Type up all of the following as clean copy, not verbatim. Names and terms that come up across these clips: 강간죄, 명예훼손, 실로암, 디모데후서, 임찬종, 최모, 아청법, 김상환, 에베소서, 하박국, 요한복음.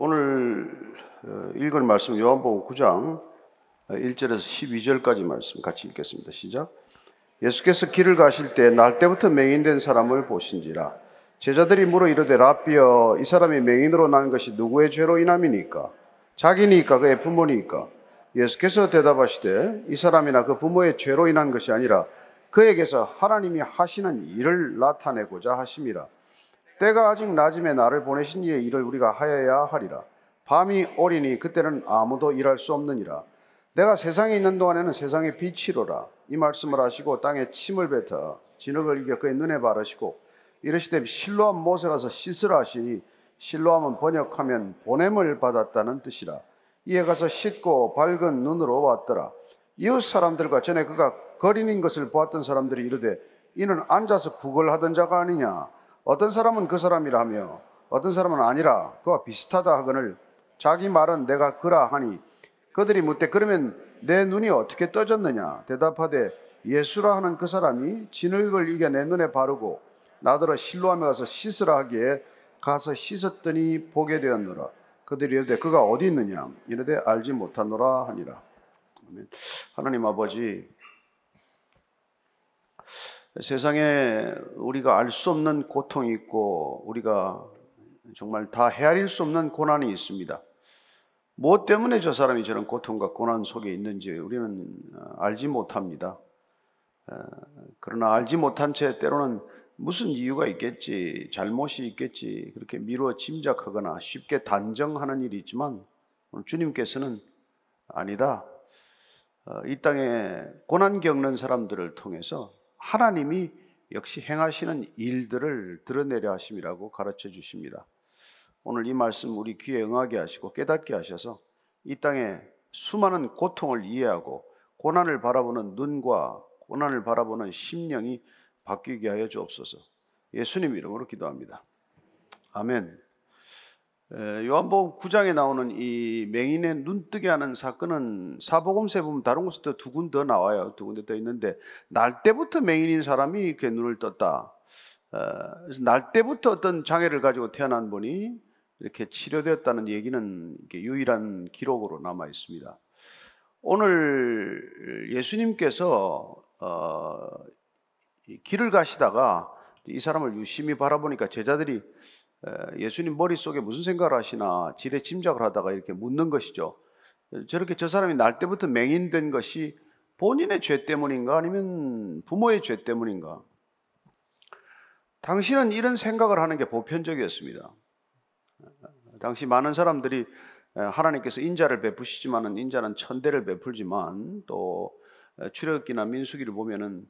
오늘 읽을 말씀 요한복음 9장 1절에서 12절까지 말씀 같이 읽겠습니다. 시작. 예수께서 길을 가실 때 날때부터 맹인된 사람을 보신지라. 제자들이 물어 이르되 랍비여, 이 사람이 맹인으로 난 것이 누구의 죄로 인함이니까? 자기니까, 그의 부모니까? 예수께서 대답하시되 이 사람이나 그 부모의 죄로 인한 것이 아니라 그에게서 하나님이 하시는 일을 나타내고자 하심이라. 때가 아직 낮음에 나를 보내신 이의 일을 우리가 하여야 하리라. 밤이 오리니 그때는 아무도 일할 수 없느니라. 내가 세상에 있는 동안에는 세상의 빛이로라. 이 말씀을 하시고 땅에 침을 뱉어 진흙을 이겨 그의 눈에 바르시고 이르시되 실로암 못에 가서 씻으라 하시니, 실로암은 번역하면 보냄을 받았다는 뜻이라. 이에 가서 씻고 밝은 눈으로 왔더라. 이웃 사람들과 전에 그가 거린인 것을 보았던 사람들이 이르되 이는 앉아서 구걸하던 자가 아니냐? 어떤 사람은 그 사람이라 하며 어떤 사람은 아니라 그와 비슷하다 하거늘, 자기 말은 내가 그라 하니, 그들이 묻되 그러면 내 눈이 어떻게 떠졌느냐? 대답하되 예수라 하는 그 사람이 진흙을 이겨 내 눈에 바르고 나더러 실로암에 가서 씻으라 하기에 가서 씻었더니 보게 되었노라. 그들이 이르되 그가 어디 있느냐? 이르되 알지 못하노라 하니라. 하나님 아버지, 세상에 우리가 알 수 없는 고통이 있고 우리가 정말 다 헤아릴 수 없는 고난이 있습니다. 무엇 때문에 저 사람이 저런 고통과 고난 속에 있는지 우리는 알지 못합니다. 그러나 알지 못한 채 때로는 무슨 이유가 있겠지, 잘못이 있겠지, 그렇게 미루어 짐작하거나 쉽게 단정하는 일이 있지만, 주님께서는 아니다, 이 땅에 고난 겪는 사람들을 통해서 하나님이 역시 행하시는 일들을 드러내려 하심이라고 가르쳐 주십니다. 오늘 이 말씀 우리 귀에 응하게 하시고 깨닫게 하셔서 이 땅에 수많은 고통을 이해하고 고난을 바라보는 눈과 고난을 바라보는 심령이 바뀌게 하여 주옵소서. 예수님 이름으로 기도합니다. 아멘. 요한복음 9장에 나오는 이 맹인의 눈뜨게 하는 사건은 사복음서에 보면 다른 곳에서 두 군데 나와요. 두 군데 더 있는데, 날 때부터 맹인인 사람이 이렇게 눈을 떴다. 그래서 날 때부터 어떤 장애를 가지고 태어난 분이 이렇게 치료되었다는 얘기는 이렇게 유일한 기록으로 남아 있습니다. 오늘 예수님께서 길을 가시다가 이 사람을 유심히 바라보니까 제자들이 예수님 머릿속에 무슨 생각을 하시나 지레 짐작을 하다가 이렇게 묻는 것이죠. 저렇게 저 사람이 날 때부터 맹인된 것이 본인의 죄 때문인가 아니면 부모의 죄 때문인가? 당시는 이런 생각을 하는 게 보편적이었습니다. 당시 많은 사람들이 하나님께서 인자를 베푸시지만은, 인자는 천대를 베풀지만 또 출애굽기나 민수기를 보면은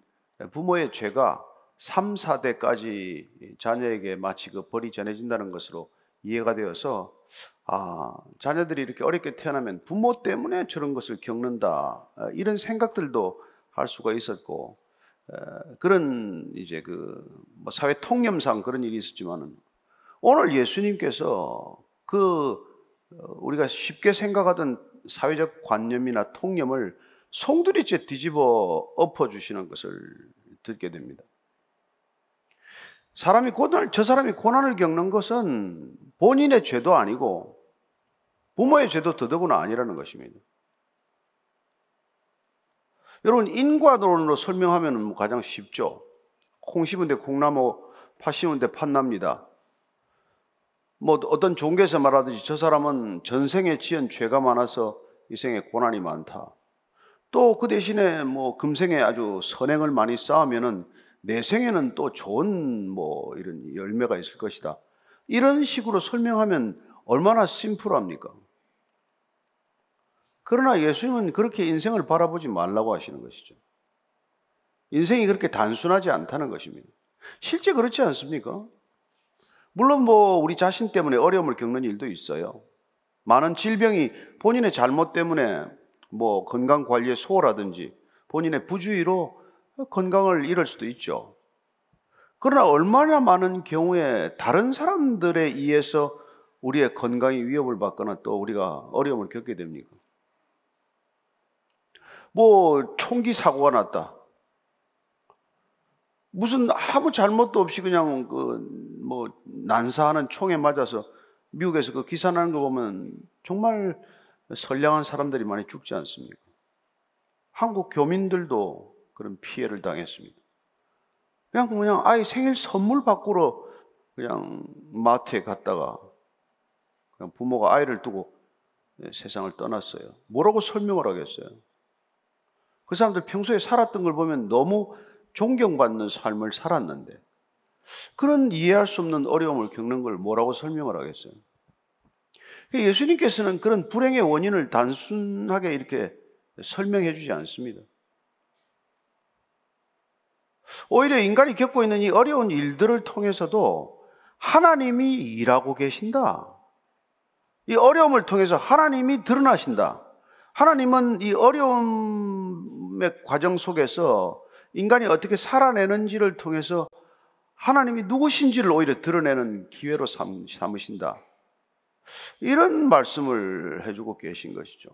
부모의 죄가 3, 4대까지 자녀에게 마치 그 벌이 전해진다는 것으로 이해가 되어서, 아, 자녀들이 이렇게 어렵게 태어나면 부모 때문에 저런 것을 겪는다, 이런 생각들도 할 수가 있었고, 그런 이제 그 뭐 사회 통념상 그런 일이 있었지만은, 오늘 예수님께서 그 우리가 쉽게 생각하던 사회적 관념이나 통념을 송두리째 뒤집어 엎어주시는 것을 듣게 됩니다. 사람이 고난을, 저 사람이 고난을 겪는 것은 본인의 죄도 아니고 부모의 죄도 더더구나 아니라는 것입니다. 여러분, 인과론으로 설명하면 가장 쉽죠. 콩 심은 데 콩나무, 팥 심은 데 팥납니다. 뭐 어떤 종교에서 말하듯이 저 사람은 전생에 지은 죄가 많아서 이 생에 고난이 많다. 또 그 대신에 뭐 금생에 아주 선행을 많이 쌓으면은 내 생에는 또 좋은 뭐 이런 열매가 있을 것이다. 이런 식으로 설명하면 얼마나 심플합니까? 그러나 예수님은 그렇게 인생을 바라보지 말라고 하시는 것이죠. 인생이 그렇게 단순하지 않다는 것입니다. 실제 그렇지 않습니까? 물론 뭐 우리 자신 때문에 어려움을 겪는 일도 있어요. 많은 질병이 본인의 잘못 때문에, 뭐 건강 관리의 소홀하든지 본인의 부주의로 건강을 잃을 수도 있죠. 그러나 얼마나 많은 경우에 다른 사람들에 의해서 우리의 건강이 위협을 받거나 또 우리가 어려움을 겪게 됩니까? 뭐 총기 사고가 났다, 무슨 아무 잘못도 없이 그냥 그 뭐 난사하는 총에 맞아서 미국에서 그 기사 나는 거 보면 정말 선량한 사람들이 많이 죽지 않습니까? 한국 교민들도 그런 피해를 당했습니다. 그냥 아이 생일 선물 바꾸러 그냥 마트에 갔다가 그냥 부모가 아이를 두고 세상을 떠났어요. 뭐라고 설명을 하겠어요? 그 사람들 평소에 살았던 걸 보면 너무 존경받는 삶을 살았는데 그런 이해할 수 없는 어려움을 겪는 걸 뭐라고 설명을 하겠어요? 예수님께서는 그런 불행의 원인을 단순하게 이렇게 설명해 주지 않습니다. 오히려 인간이 겪고 있는 이 어려운 일들을 통해서도 하나님이 일하고 계신다. 이 어려움을 통해서 하나님이 드러나신다. 하나님은 이 어려움의 과정 속에서 인간이 어떻게 살아내는지를 통해서 하나님이 누구신지를 오히려 드러내는 기회로 삼으신다. 이런 말씀을 해주고 계신 것이죠.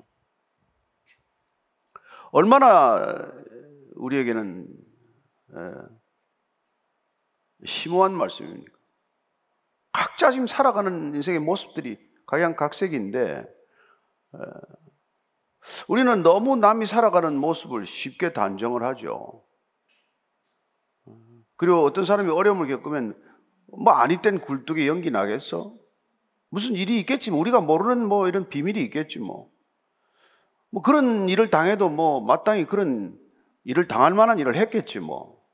얼마나 우리에게는 심오한 말씀입니까? 각자 지금 살아가는 인생의 모습들이 각양각색인데 우리는 너무 남이 살아가는 모습을 쉽게 단정을 하죠. 그리고 어떤 사람이 어려움을 겪으면 뭐 아니 땐 굴뚝에 연기 나겠어? 무슨 일이 있겠지, 우리가 모르는 뭐 이런 비밀이 있겠지 뭐 그런 일을 당해도 뭐 마땅히 그런 일을 당할 만한 일을 했겠지 뭐.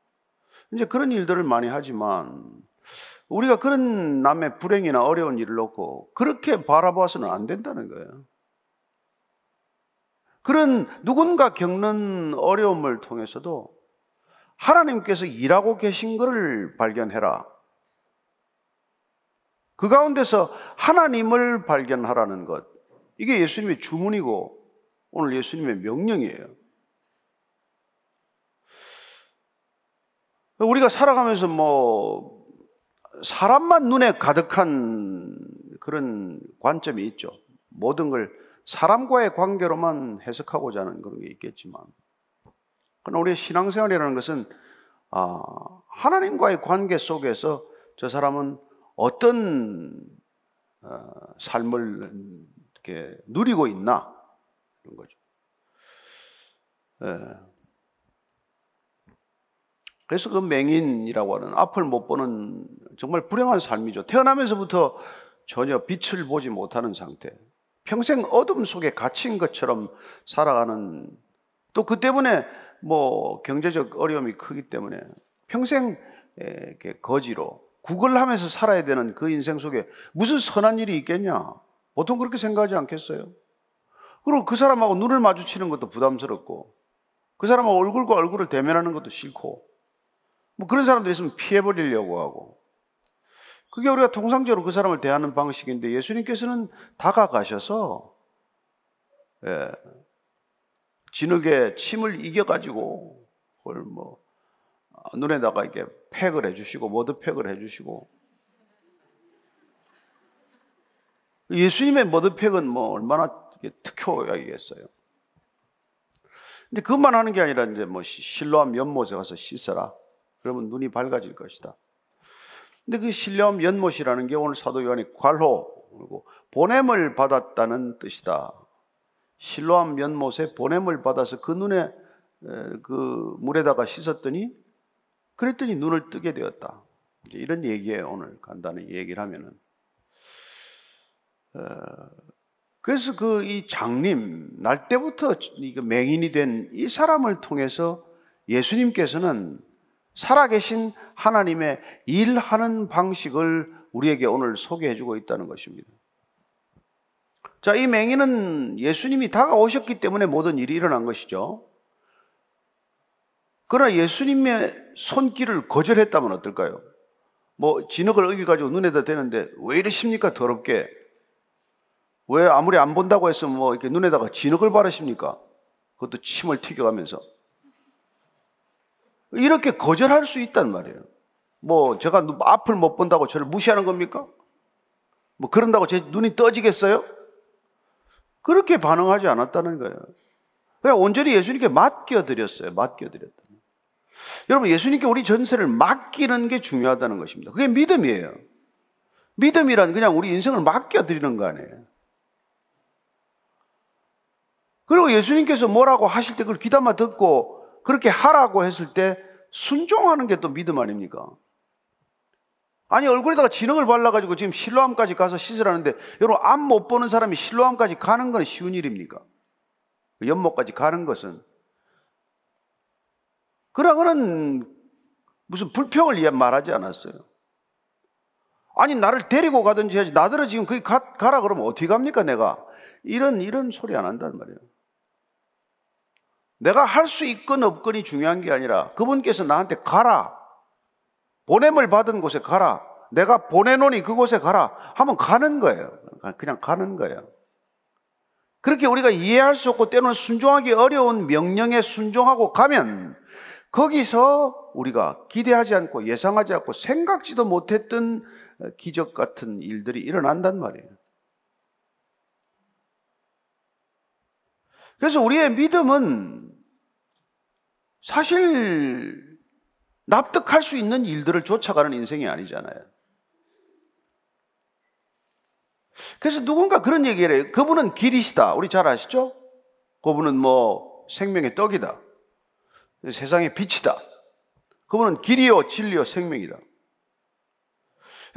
이제 그런 일들을 많이 하지만 우리가 그런 남의 불행이나 어려운 일을 놓고 그렇게 바라봐서는 안 된다는 거예요. 그런 누군가 겪는 어려움을 통해서도 하나님께서 일하고 계신 것을 발견해라. 그 가운데서 하나님을 발견하라는 것. 이게 예수님의 주문이고 오늘 예수님의 명령이에요. 우리가 살아가면서 뭐 사람만 눈에 가득한 그런 관점이 있죠. 모든 걸 사람과의 관계로만 해석하고자 하는 그런 게 있겠지만 그러나 우리의 신앙생활이라는 것은 하나님과의 관계 속에서 저 사람은 어떤 삶을 이렇게 누리고 있나 그런 거죠. 그래서 그 맹인이라고 하는 앞을 못 보는 정말 불행한 삶이죠. 태어나면서부터 전혀 빛을 보지 못하는 상태, 평생 어둠 속에 갇힌 것처럼 살아가는, 또 그 때문에 뭐 경제적 어려움이 크기 때문에 평생 이렇게 거지로 구걸하면서 살아야 되는 그 인생 속에 무슨 선한 일이 있겠냐, 보통 그렇게 생각하지 않겠어요? 그리고 그 사람하고 눈을 마주치는 것도 부담스럽고 그 사람하고 얼굴과 얼굴을 대면하는 것도 싫고 뭐 그런 사람들이 있으면 피해버리려고 하고, 그게 우리가 통상적으로 그 사람을 대하는 방식인데 예수님께서는 다가가셔서 진흙에 침을 이겨가지고 그걸 뭐 눈에다가 이렇게 팩을 해주시고 머드팩을 해주시고, 예수님의 머드팩은 뭐 얼마나 특효약이겠어요. 근데 그것만 하는 게 아니라 이제 뭐 실로암 연못에 가서 씻어라. 그러면 눈이 밝아질 것이다. 근데 그 실로암 연못이라는 게 오늘 사도 요한이 괄호 그리고 보냄을 받았다는 뜻이다. 실로암 연못에 보냄을 받아서 그 눈에 그 물에다가 씻었더니 그랬더니 눈을 뜨게 되었다. 이런 얘기예요. 오늘 간단히 얘기를 하면은 그래서 그 이 장님 날 때부터 맹인이 된 이 사람을 통해서 예수님께서는 살아계신 하나님의 일하는 방식을 우리에게 오늘 소개해주고 있다는 것입니다. 자, 이 맹인은 예수님이 다가오셨기 때문에 모든 일이 일어난 것이죠. 그러나 예수님의 손길을 거절했다면 어떨까요? 뭐 진흙을 어겨가지고 눈에다 대는데 왜 이러십니까? 더럽게. 왜 아무리 안 본다고 해서 뭐 이렇게 눈에다가 진흙을 바르십니까? 그것도 침을 튀겨가면서. 이렇게 거절할 수 있단 말이에요. 뭐 제가 앞을 못 본다고 저를 무시하는 겁니까? 뭐 그런다고 제 눈이 떠지겠어요? 그렇게 반응하지 않았다는 거예요. 그냥 온전히 예수님께 맡겨드렸어요. 맡겨드렸다. 여러분, 예수님께 우리 전세를 맡기는 게 중요하다는 것입니다. 그게 믿음이에요. 믿음이란 그냥 우리 인생을 맡겨드리는 거 아니에요. 그리고 예수님께서 뭐라고 하실 때 그걸 귀담아 듣고 그렇게 하라고 했을 때 순종하는 게 또 믿음 아닙니까? 아니 얼굴에다가 진흙을 발라가지고 지금 실로암까지 가서 씻으라는데 여러분 앞 못 보는 사람이 실로암까지 가는 건 쉬운 일입니까? 연못까지 가는 것은 그러고는 무슨 불평을 말하지 않았어요. 아니 나를 데리고 가든지 해야지 나더러 지금 거기 가라 그러면 어떻게 갑니까 내가? 이런 소리 안 한단 말이에요. 내가 할 수 있건 없건이 중요한 게 아니라 그분께서 나한테 가라, 보냄을 받은 곳에 가라, 내가 보내노니 그곳에 가라 하면 가는 거예요. 그냥 가는 거예요. 그렇게 우리가 이해할 수 없고 때로는 순종하기 어려운 명령에 순종하고 가면 거기서 우리가 기대하지 않고 예상하지 않고 생각지도 못했던 기적 같은 일들이 일어난단 말이에요. 그래서 우리의 믿음은 사실 납득할 수 있는 일들을 쫓아가는 인생이 아니잖아요. 그래서 누군가 그런 얘기를 해요. 그분은 길이시다. 우리 잘 아시죠? 그분은 뭐 생명의 떡이다. 세상의 빛이다. 그분은 길이요 진리요 생명이다.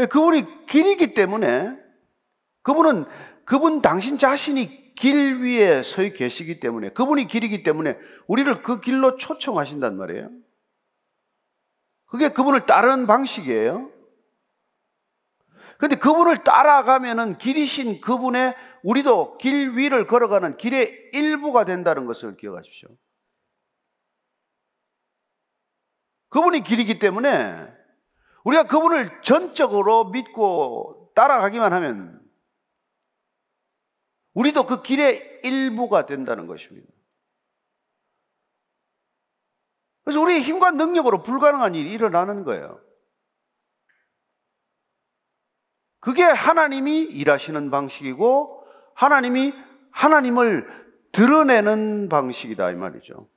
그분이 길이기 때문에 그분 당신 자신이 길 위에 서 계시기 때문에 그분이 길이기 때문에 우리를 그 길로 초청하신단 말이에요. 그게 그분을 따르는 방식이에요. 근데 그분을 따라가면은 길이신 그분의 우리도 길 위를 걸어가는 길의 일부가 된다는 것을 기억하십시오. 그분이 길이기 때문에 우리가 그분을 전적으로 믿고 따라가기만 하면 우리도 그 길의 일부가 된다는 것입니다. 그래서 우리의 힘과 능력으로 불가능한 일이 일어나는 거예요. 그게 하나님이 일하시는 방식이고 하나님이 하나님을 드러내는 방식이다 이 말이죠.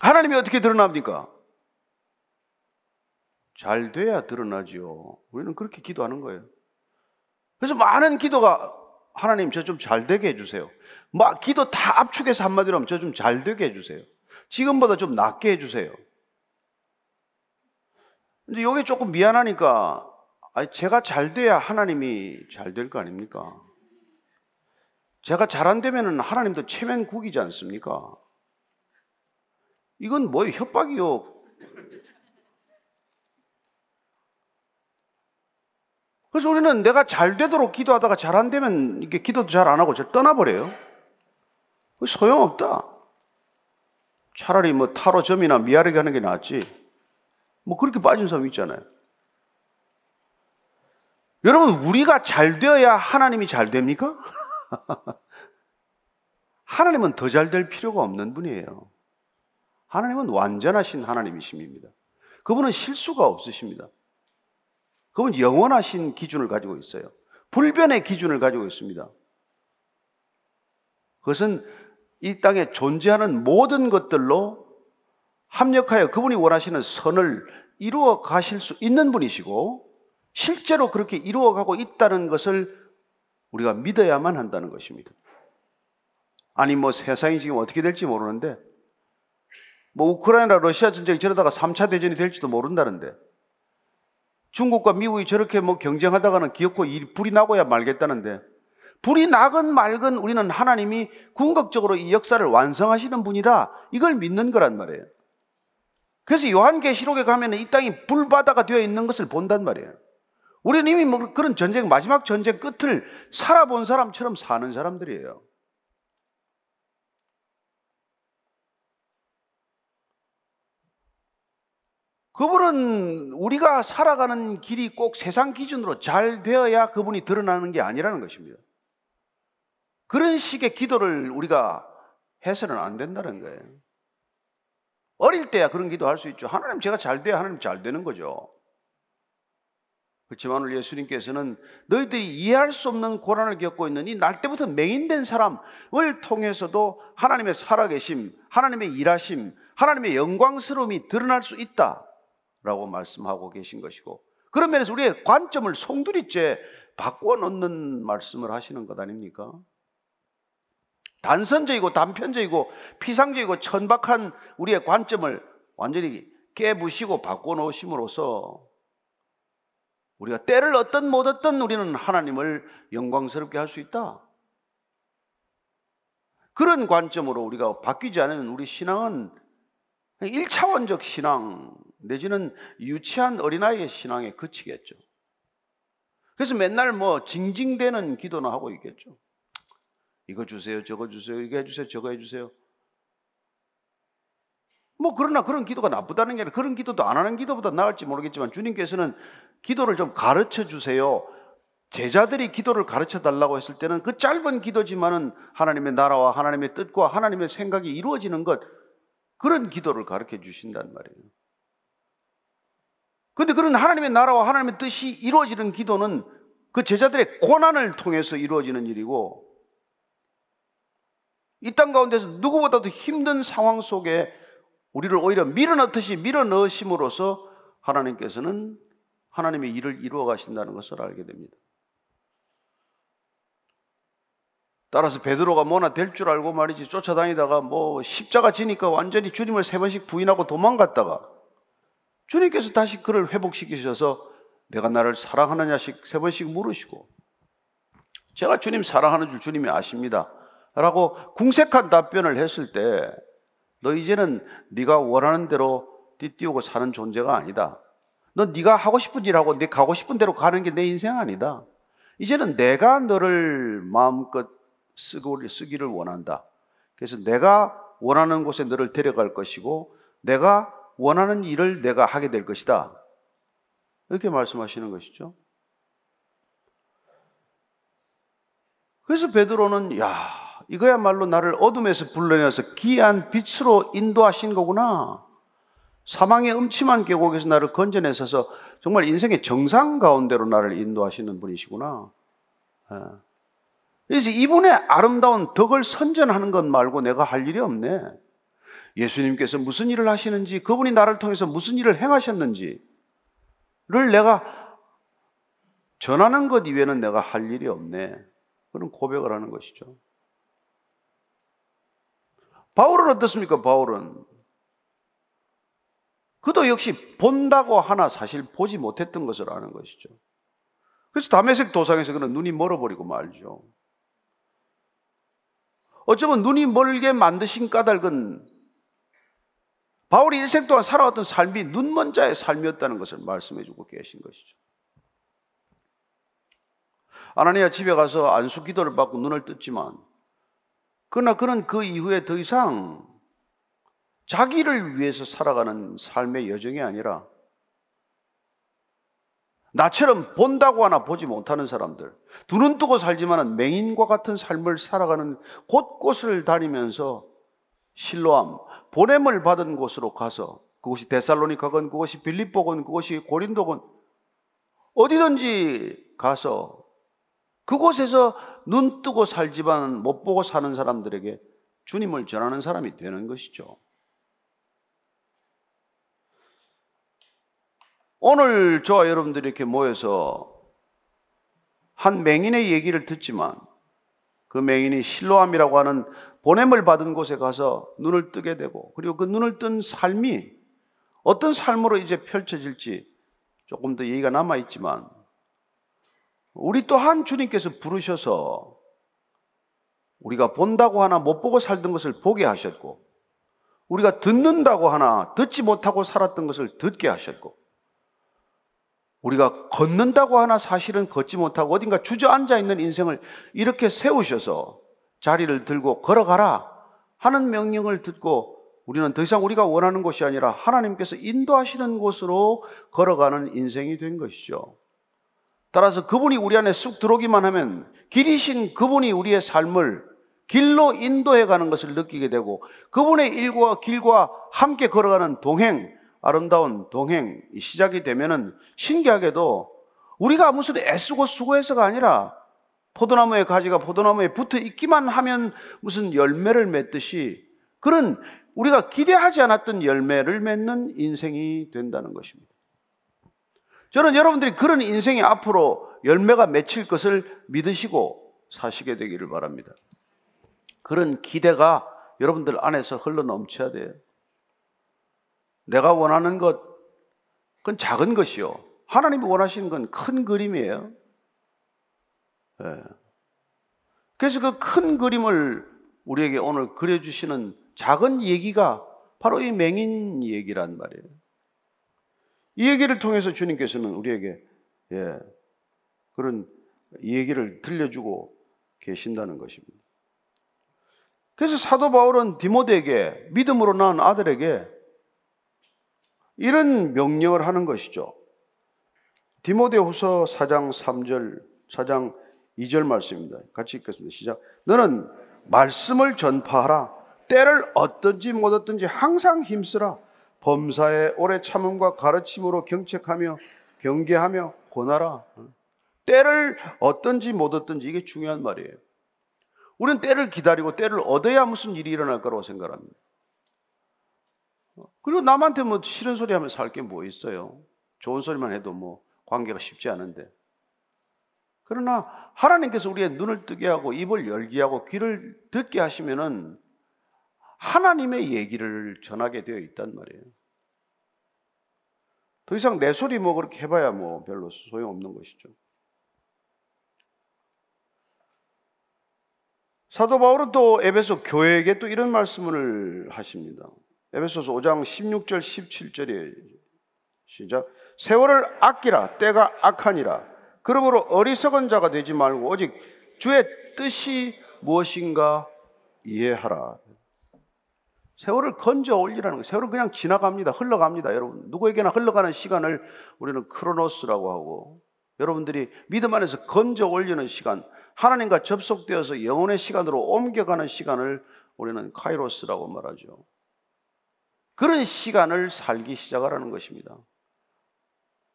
하나님이 어떻게 드러납니까? 잘 돼야 드러나지요. 우리는 그렇게 기도하는 거예요. 그래서 많은 기도가 하나님 저 좀 잘 되게 해주세요. 막 기도 다 압축해서 한마디로 하면 저 좀 잘 되게 해주세요. 지금보다 좀 낫게 해주세요. 근데 이게 조금 미안하니까 제가 잘 돼야 하나님이 잘 될 거 아닙니까? 제가 잘 안 되면 하나님도 체면국이지 않습니까? 이건 뭐예요? 협박이요. 그래서 우리는 내가 잘 되도록 기도하다가 잘 안 되면 이게 기도도 잘 안 하고 떠나버려요. 소용없다. 차라리 뭐 타로 점이나 미아르기 하는 게 낫지. 뭐 그렇게 빠진 사람 있잖아요. 여러분 우리가 잘 되어야 하나님이 잘 됩니까? 하나님은 더 잘 될 필요가 없는 분이에요. 하나님은 완전하신 하나님이십니다. 그분은 실수가 없으십니다. 그분은 영원하신 기준을 가지고 있어요. 불변의 기준을 가지고 있습니다. 그것은 이 땅에 존재하는 모든 것들로 합력하여 그분이 원하시는 선을 이루어 가실 수 있는 분이시고 실제로 그렇게 이루어가고 있다는 것을 우리가 믿어야만 한다는 것입니다. 아니 뭐 세상이 지금 어떻게 될지 모르는데 뭐 우크라이나 러시아 전쟁이 저러다가 3차 대전이 될지도 모른다는데 중국과 미국이 저렇게 뭐 경쟁하다가는 기어코 불이 나고야 말겠다는데 불이 나건 말건 우리는 하나님이 궁극적으로 이 역사를 완성하시는 분이다 이걸 믿는 거란 말이에요. 그래서 요한계시록에 가면 이 땅이 불바다가 되어 있는 것을 본단 말이에요. 우리는 이미 뭐 그런 전쟁, 마지막 전쟁 끝을 살아본 사람처럼 사는 사람들이에요. 그분은 우리가 살아가는 길이 꼭 세상 기준으로 잘 되어야 그분이 드러나는 게 아니라는 것입니다. 그런 식의 기도를 우리가 해서는 안 된다는 거예요. 어릴 때야 그런 기도할 수 있죠. 하나님 제가 잘 돼야 하나님 잘 되는 거죠. 그렇지만 우리 예수님께서는 너희들이 이해할 수 없는 고난을 겪고 있는 이 날 때부터 맹인된 사람을 통해서도 하나님의 살아계심, 하나님의 일하심, 하나님의 영광스러움이 드러날 수 있다라고 말씀하고 계신 것이고 그런 면에서 우리의 관점을 송두리째 바꿔놓는 말씀을 하시는 것 아닙니까? 단선적이고 단편적이고 피상적이고 천박한 우리의 관점을 완전히 깨부시고 바꿔놓으심으로써 우리가 때를 얻든 못 얻든 우리는 하나님을 영광스럽게 할 수 있다. 그런 관점으로 우리가 바뀌지 않으면 우리 신앙은 1차원적 신앙 내지는 유치한 어린아이의 신앙에 그치겠죠. 그래서 맨날 뭐 징징대는 기도나 하고 있겠죠. 이거 주세요, 저거 주세요, 이거 해주세요, 저거 해주세요. 뭐 그러나 그런 기도가 나쁘다는 게 아니라 그런 기도도 안 하는 기도보다 나을지 모르겠지만 주님께서는 기도를 좀 가르쳐 주세요. 제자들이 기도를 가르쳐 달라고 했을 때는 그 짧은 기도지만은 하나님의 나라와 하나님의 뜻과 하나님의 생각이 이루어지는 것, 그런 기도를 가르쳐 주신단 말이에요. 그런데 그런 하나님의 나라와 하나님의 뜻이 이루어지는 기도는 그 제자들의 고난을 통해서 이루어지는 일이고, 이 땅 가운데서 누구보다도 힘든 상황 속에 우리를 오히려 밀어넣듯이 밀어넣으심으로써 하나님께서는 하나님의 일을 이루어 가신다는 것을 알게 됩니다. 따라서 베드로가 뭐나 될 줄 알고 말이지 쫓아다니다가 뭐 십자가 지니까 완전히 주님을 세 번씩 부인하고 도망갔다가 주님께서 다시 그를 회복시키셔서 내가 나를 사랑하느냐씩 세 번씩 물으시고, 제가 주님 사랑하는 줄 주님이 아십니다 라고 궁색한 답변을 했을 때, 너 이제는 네가 원하는 대로 띠띠우고 사는 존재가 아니다. 너 네가 하고 싶은 일하고 네 가고 싶은 대로 가는 게 내 인생 아니다. 이제는 내가 너를 마음껏 쓰기를 원한다. 그래서 내가 원하는 곳에 너를 데려갈 것이고 내가 원하는 일을 내가 하게 될 것이다. 이렇게 말씀하시는 것이죠. 그래서 베드로는 이거야말로 나를 어둠에서 불러내서 기이한 빛으로 인도하신 거구나. 사망의 음침한 계곡에서 나를 건져내셔서 정말 인생의 정상 가운데로 나를 인도하시는 분이시구나. 그래서 이분의 아름다운 덕을 선전하는 것 말고 내가 할 일이 없네. 예수님께서 무슨 일을 하시는지, 그분이 나를 통해서 무슨 일을 행하셨는지를 내가 전하는 것 이외에는 내가 할 일이 없네. 그런 고백을 하는 것이죠. 바울은 어떻습니까? 바울은 그도 역시 본다고 하나 사실 보지 못했던 것을 아는 것이죠. 그래서 다메섹 도상에서 그는 눈이 멀어버리고 말죠. 어쩌면 눈이 멀게 만드신 까닭은 바울이 일생 동안 살아왔던 삶이 눈먼 자의 삶이었다는 것을 말씀해주고 계신 것이죠. 아나니아 집에 가서 안수 기도를 받고 눈을 떴지만, 그러나 그는 그 이후에 더 이상 자기를 위해서 살아가는 삶의 여정이 아니라 나처럼 본다고 하나 보지 못하는 사람들, 두 눈 뜨고 살지만 맹인과 같은 삶을 살아가는 곳곳을 다니면서 실로암, 보냄을 받은 곳으로 가서, 그곳이 데살로니가건 그곳이 빌립보건 그곳이 고린도건 어디든지 가서 그곳에서 눈 뜨고 살지만 못 보고 사는 사람들에게 주님을 전하는 사람이 되는 것이죠. 오늘 저와 여러분들이 이렇게 모여서 한 맹인의 얘기를 듣지만 그 맹인이 실로암이라고 하는 보냄을 받은 곳에 가서 눈을 뜨게 되고, 그리고 그 눈을 뜬 삶이 어떤 삶으로 이제 펼쳐질지 조금 더 얘기가 남아있지만, 우리 또한 주님께서 부르셔서 우리가 본다고 하나 못 보고 살던 것을 보게 하셨고, 우리가 듣는다고 하나 듣지 못하고 살았던 것을 듣게 하셨고, 우리가 걷는다고 하나 사실은 걷지 못하고 어딘가 주저앉아 있는 인생을 이렇게 세우셔서 자리를 들고 걸어가라 하는 명령을 듣고, 우리는 더 이상 우리가 원하는 곳이 아니라 하나님께서 인도하시는 곳으로 걸어가는 인생이 된 것이죠. 따라서 그분이 우리 안에 쑥 들어오기만 하면 길이신 그분이 우리의 삶을 길로 인도해가는 것을 느끼게 되고, 그분의 일과 길과 함께 걸어가는 동행, 아름다운 동행이 시작이 되면은 신기하게도 우리가 무슨 애쓰고 수고해서가 아니라 포도나무의 가지가 포도나무에 붙어 있기만 하면 무슨 열매를 맺듯이 그런 우리가 기대하지 않았던 열매를 맺는 인생이 된다는 것입니다. 저는 여러분들이 그런 인생이 앞으로 열매가 맺힐 것을 믿으시고 사시게 되기를 바랍니다. 그런 기대가 여러분들 안에서 흘러넘쳐야 돼요. 내가 원하는 것, 그건 작은 것이요, 하나님이 원하시는 건 큰 그림이에요. 네. 그래서 그 큰 그림을 우리에게 오늘 그려주시는 작은 얘기가 바로 이 맹인 얘기란 말이에요. 이 얘기를 통해서 주님께서는 우리에게 그런 얘기를 들려주고 계신다는 것입니다. 그래서 사도 바울은 디모데에게, 믿음으로 낳은 아들에게 이런 명령을 하는 것이죠. 디모데후서 4장 2절 말씀입니다. 같이 읽겠습니다. 시작. 너는 말씀을 전파하라. 때를 얻든지 못 얻든지 항상 힘쓰라. 범사에 오래 참음과 가르침으로 경책하며 경계하며 권하라. 때를 얻든지 못 얻든지, 이게 중요한 말이에요. 우리는 때를 기다리고 때를 얻어야 무슨 일이 일어날 거라고 생각합니다. 그리고 남한테 뭐 싫은 소리 하면 살 게 뭐 있어요. 좋은 소리만 해도 뭐 관계가 쉽지 않은데. 그러나 하나님께서 우리의 눈을 뜨게 하고 입을 열게 하고 귀를 듣게 하시면은 하나님의 얘기를 전하게 되어 있단 말이에요. 더 이상 내 소리 뭐 그렇게 해봐야 뭐 별로 소용없는 것이죠. 사도 바울은 또 에베소 교회에게 또 이런 말씀을 하십니다. 에베소서 5장 16절 17절에 시작. 세월을 아끼라. 때가 악하니라. 그러므로 어리석은 자가 되지 말고 오직 주의 뜻이 무엇인가 이해하라. 세월을 건져 올리라는 거예요. 세월은 그냥 지나갑니다. 흘러갑니다. 여러분, 누구에게나 흘러가는 시간을 우리는 크로노스라고 하고, 여러분들이 믿음 안에서 건져 올리는 시간, 하나님과 접속되어서 영혼의 시간으로 옮겨가는 시간을 우리는 카이로스라고 말하죠. 그런 시간을 살기 시작하라는 것입니다.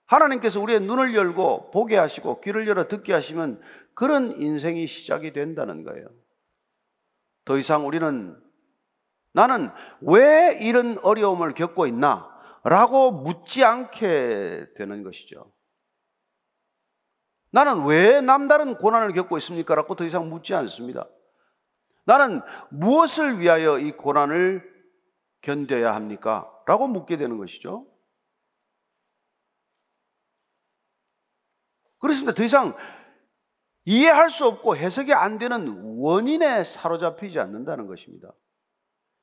하나님께서 우리의 눈을 열고 보게 하시고 귀를 열어 듣게 하시면 그런 인생이 시작이 된다는 거예요. 더 이상 우리는 나는 왜 이런 어려움을 겪고 있나? 라고 묻지 않게 되는 것이죠. 나는 왜 남다른 고난을 겪고 있습니까? 라고 더 이상 묻지 않습니다. 나는 무엇을 위하여 이 고난을 견뎌야 합니까? 라고 묻게 되는 것이죠. 그렇습니다. 더 이상 이해할 수 없고 해석이 안 되는 원인에 사로잡히지 않는다는 것입니다.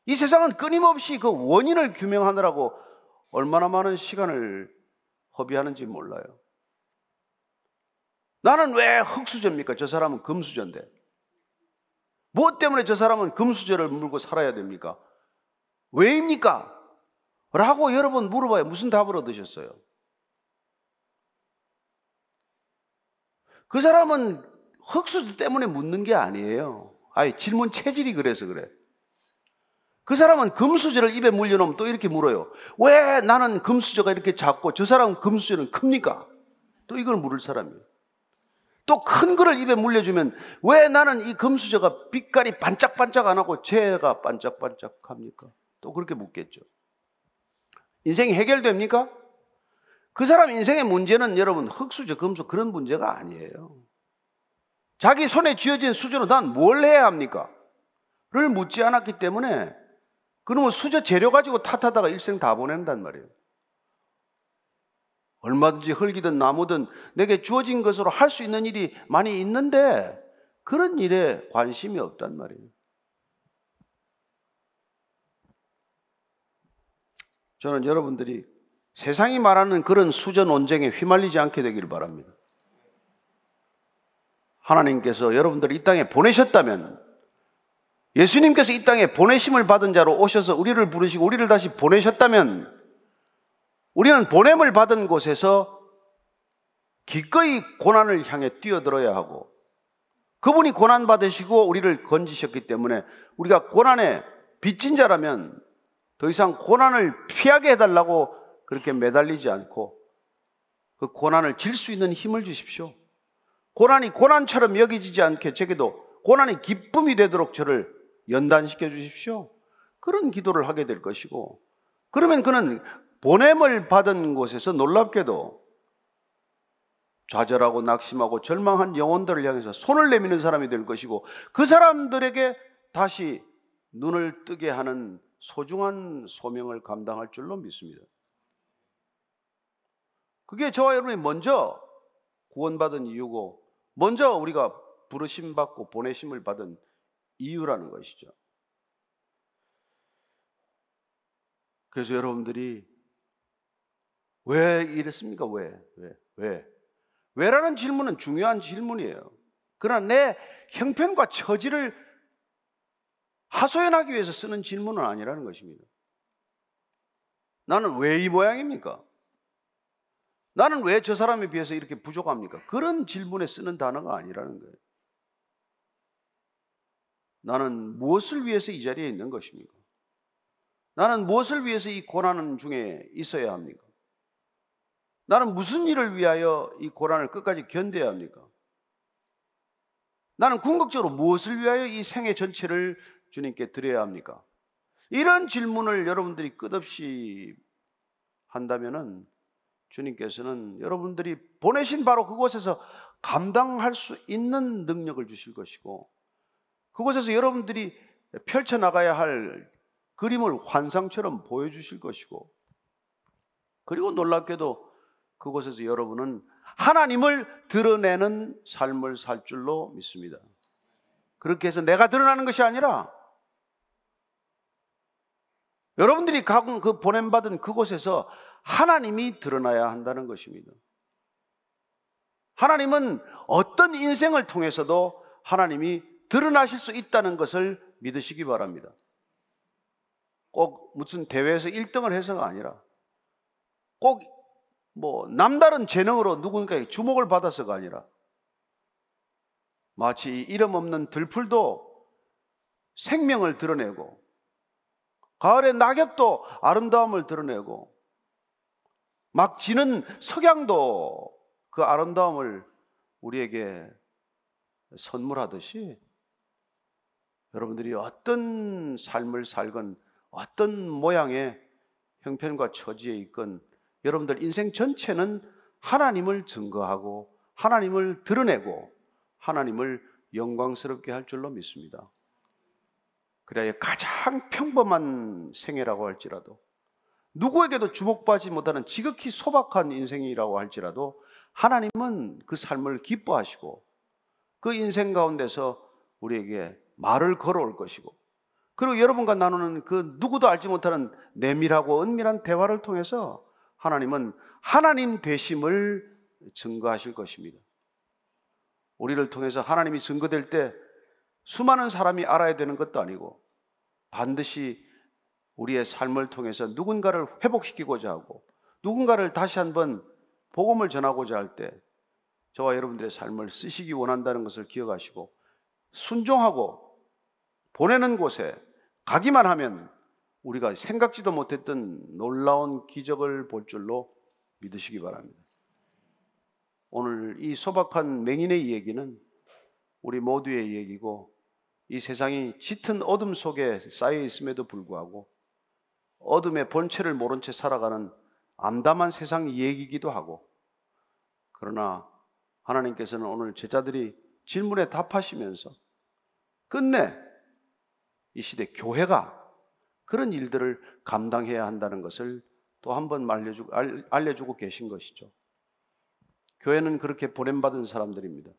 이 세상은 끊임없이 그 원인을 규명하느라고 얼마나 많은 시간을 허비하는지 몰라요. 나는 왜 흙수저입니까? 저 사람은 금수저인데. 무엇 때문에 저 사람은 금수저를 물고 살아야 됩니까? 왜입니까? 라고 여러 번 물어봐야 무슨 답을 얻으셨어요? 그 사람은 흙수저 때문에 묻는 게 아니에요. 아니, 질문 체질이 그래서 그래. 그 사람은 금수저를 입에 물려놓으면 또 이렇게 물어요. 왜 나는 금수저가 이렇게 작고 저 사람 금수저는 큽니까? 또 이걸 물을 사람이에요. 또 큰 거를 입에 물려주면 왜 나는 이 금수저가 빛깔이 반짝반짝 안 하고 쟤가 반짝반짝합니까? 또 그렇게 묻겠죠. 인생이 해결됩니까? 그 사람 인생의 문제는 여러분 흙수저, 금수저 그런 문제가 아니에요. 자기 손에 쥐어진 수저로 난 뭘 해야 합니까? 를 묻지 않았기 때문에 그러면 수저 재료 가지고 탓하다가 일생 다 보낸단 말이에요. 얼마든지 흙이든 나무든 내게 주어진 것으로 할 수 있는 일이 많이 있는데 그런 일에 관심이 없단 말이에요. 저는 여러분들이 세상이 말하는 그런 수저 논쟁에 휘말리지 않게 되길 바랍니다. 하나님께서 여러분들을 이 땅에 보내셨다면, 예수님께서 이 땅에 보내심을 받은 자로 오셔서 우리를 부르시고 우리를 다시 보내셨다면, 우리는 보냄을 받은 곳에서 기꺼이 고난을 향해 뛰어들어야 하고, 그분이 고난 받으시고 우리를 건지셨기 때문에 우리가 고난에 빚진 자라면 더 이상 고난을 피하게 해달라고 그렇게 매달리지 않고, 그 고난을 질 수 있는 힘을 주십시오. 고난이 고난처럼 여기지지 않게 제게도 고난이 기쁨이 되도록 저를 연단시켜 주십시오. 그런 기도를 하게 될 것이고, 그러면 그는 보냄을 받은 곳에서 놀랍게도 좌절하고 낙심하고 절망한 영혼들을 향해서 손을 내미는 사람이 될 것이고, 그 사람들에게 다시 눈을 뜨게 하는 소중한 소명을 감당할 줄로 믿습니다. 그게 저와 여러분이 먼저 구원받은 이유고, 먼저 우리가 부르심받고 보내심을 받은 이유라는 것이죠. 그래서 여러분들이 왜 이랬습니까? 왜? 왜라는 질문은 중요한 질문이에요. 그러나 내 형편과 처지를 하소연하기 위해서 쓰는 질문은 아니라는 것입니다. 나는 왜 이 모양입니까? 나는 왜 저 사람에 비해서 이렇게 부족합니까? 그런 질문에 쓰는 단어가 아니라는 거예요. 나는 무엇을 위해서 이 자리에 있는 것입니까? 나는 무엇을 위해서 이 고난 중에 있어야 합니까? 나는 무슨 일을 위하여 이 고난을 끝까지 견뎌야 합니까? 나는 궁극적으로 무엇을 위하여 이 생애 전체를 주님께 드려야 합니까? 이런 질문을 여러분들이 끝없이 한다면은 주님께서는 여러분들이 보내신 바로 그곳에서 감당할 수 있는 능력을 주실 것이고, 그곳에서 여러분들이 펼쳐나가야 할 그림을 환상처럼 보여주실 것이고, 그리고 놀랍게도 그곳에서 여러분은 하나님을 드러내는 삶을 살 줄로 믿습니다. 그렇게 해서 내가 드러나는 것이 아니라 여러분들이 가고 그 보냄받은 그곳에서 하나님이 드러나야 한다는 것입니다. 하나님은 어떤 인생을 통해서도 하나님이 드러나실 수 있다는 것을 믿으시기 바랍니다. 꼭 무슨 대회에서 1등을 해서가 아니라, 꼭 뭐 남다른 재능으로 누군가에게 주목을 받아서가 아니라, 마치 이름 없는 들풀도 생명을 드러내고, 가을의 낙엽도 아름다움을 드러내고, 막 지는 석양도 그 아름다움을 우리에게 선물하듯이, 여러분들이 어떤 삶을 살건, 어떤 모양의 형편과 처지에 있건, 여러분들 인생 전체는 하나님을 증거하고, 하나님을 드러내고, 하나님을 영광스럽게 할 줄로 믿습니다. 그래야 가장 평범한 생애라고 할지라도, 누구에게도 주목받지 못하는 지극히 소박한 인생이라고 할지라도, 하나님은 그 삶을 기뻐하시고, 그 인생 가운데서 우리에게 말을 걸어올 것이고, 그리고 여러분과 나누는 그 누구도 알지 못하는 내밀하고 은밀한 대화를 통해서 하나님은 하나님 되심을 증거하실 것입니다. 우리를 통해서 하나님이 증거될 때 수많은 사람이 알아야 되는 것도 아니고, 반드시 우리의 삶을 통해서 누군가를 회복시키고자 하고, 누군가를 다시 한번 복음을 전하고자 할 때 저와 여러분들의 삶을 쓰시기 원한다는 것을 기억하시고, 순종하고 보내는 곳에 가기만 하면 우리가 생각지도 못했던 놀라운 기적을 볼 줄로 믿으시기 바랍니다. 오늘 이 소박한 맹인의 이야기는 우리 모두의 이야기고, 이 세상이 짙은 어둠 속에 쌓여 있음에도 불구하고 어둠의 본체를 모른 채 살아가는 암담한 세상 이야기이기도 하고, 그러나 하나님께서는 오늘 제자들이 질문에 답하시면서 끝내 이 시대 교회가 그런 일들을 감당해야 한다는 것을 또 한 번 알려주고 계신 것이죠. 교회는 그렇게 보냄받은 사람들입니다.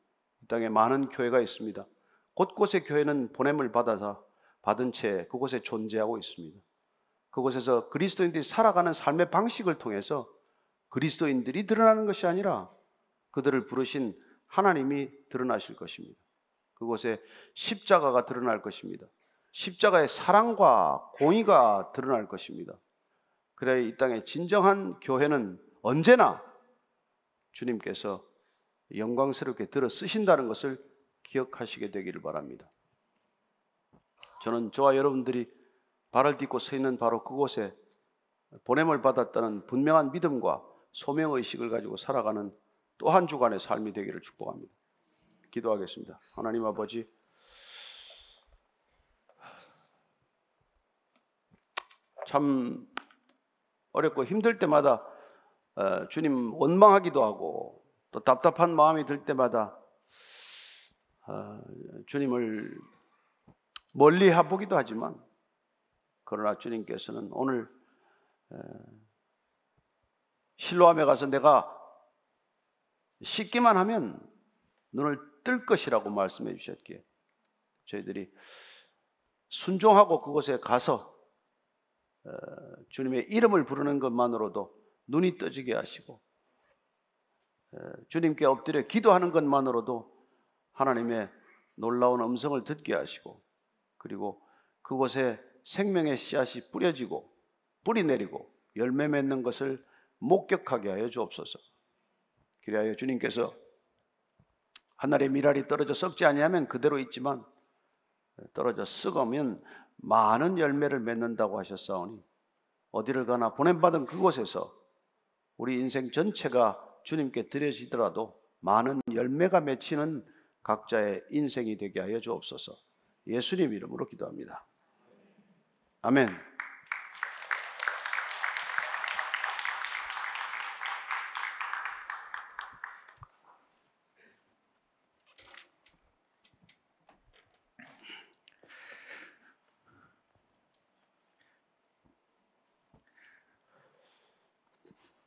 이 땅에 많은 교회가 있습니다. 곳곳에 교회는 보냄을 받아서 받은 채 그곳에 존재하고 있습니다. 그곳에서 그리스도인들이 살아가는 삶의 방식을 통해서 그리스도인들이 드러나는 것이 아니라 그들을 부르신 하나님이 드러나실 것입니다. 그곳에 십자가가 드러날 것입니다. 십자가의 사랑과 공의가 드러날 것입니다. 그래야 이 땅의 진정한 교회는 언제나 주님께서 영광스럽게 들어 쓰신다는 것을 기억하시게 되기를 바랍니다. 저는 저와 여러분들이 발을 딛고 서 있는 바로 그곳에 보냄을 받았다는 분명한 믿음과 소명의식을 가지고 살아가는 또 한 주간의 삶이 되기를 축복합니다. 기도하겠습니다. 하나님 아버지, 참 어렵고 힘들 때마다 주님 원망하기도 하고 또 답답한 마음이 들 때마다 주님을 멀리 해보기도 하지만, 그러나 주님께서는 오늘 실로암에 가서 내가 씻기만 하면 눈을 뜰 것이라고 말씀해 주셨기에 저희들이 순종하고 그곳에 가서 주님의 이름을 부르는 것만으로도 눈이 떠지게 하시고, 주님께 엎드려 기도하는 것만으로도 하나님의 놀라운 음성을 듣게 하시고, 그리고 그곳에 생명의 씨앗이 뿌려지고 뿌리 내리고 열매 맺는 것을 목격하게 하여 주옵소서. 그리하여 주님께서 하늘에 밀알이 떨어져 썩지 아니하면 그대로 있지만 떨어져 썩으면 많은 열매를 맺는다고 하셨사오니, 어디를 가나 보냄받은 그곳에서 우리 인생 전체가 주님께 드려지더라도 많은 열매가 맺히는 각자의 인생이 되게 하여 주옵소서. 예수님 이름으로 기도합니다. 아멘.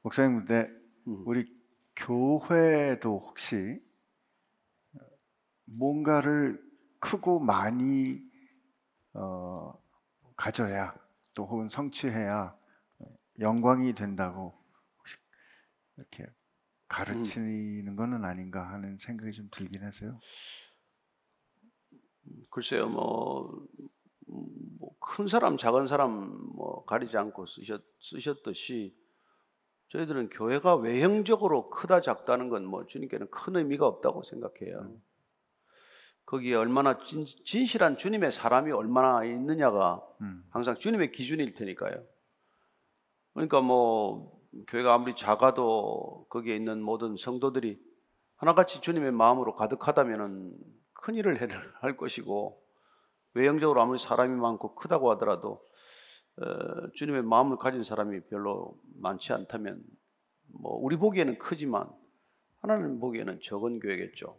목사님, 근데 우리 교회도 혹시 뭔가를 크고 많이 가져야 또 혹은 성취해야 영광이 된다고 혹시 이렇게 가르치는 것은 아닌가 하는 생각이 좀 들긴 해서요. 글쎄요, 큰 사람 작은 사람 가리지 않고 쓰셨듯이 저희들은 교회가 외형적으로 크다 작다는 건 주님께는 큰 의미가 없다고 생각해요. 거기에 얼마나 진실한 주님의 사람이 얼마나 있느냐가 항상 주님의 기준일 테니까요. 그러니까 교회가 아무리 작아도 거기에 있는 모든 성도들이 하나같이 주님의 마음으로 가득하다면은 큰일을 할 것이고, 외형적으로 아무리 사람이 많고 크다고 하더라도 주님의 마음을 가진 사람이 별로 많지 않다면 우리 보기에는 크지만 하나님 보기에는 적은 교회겠죠.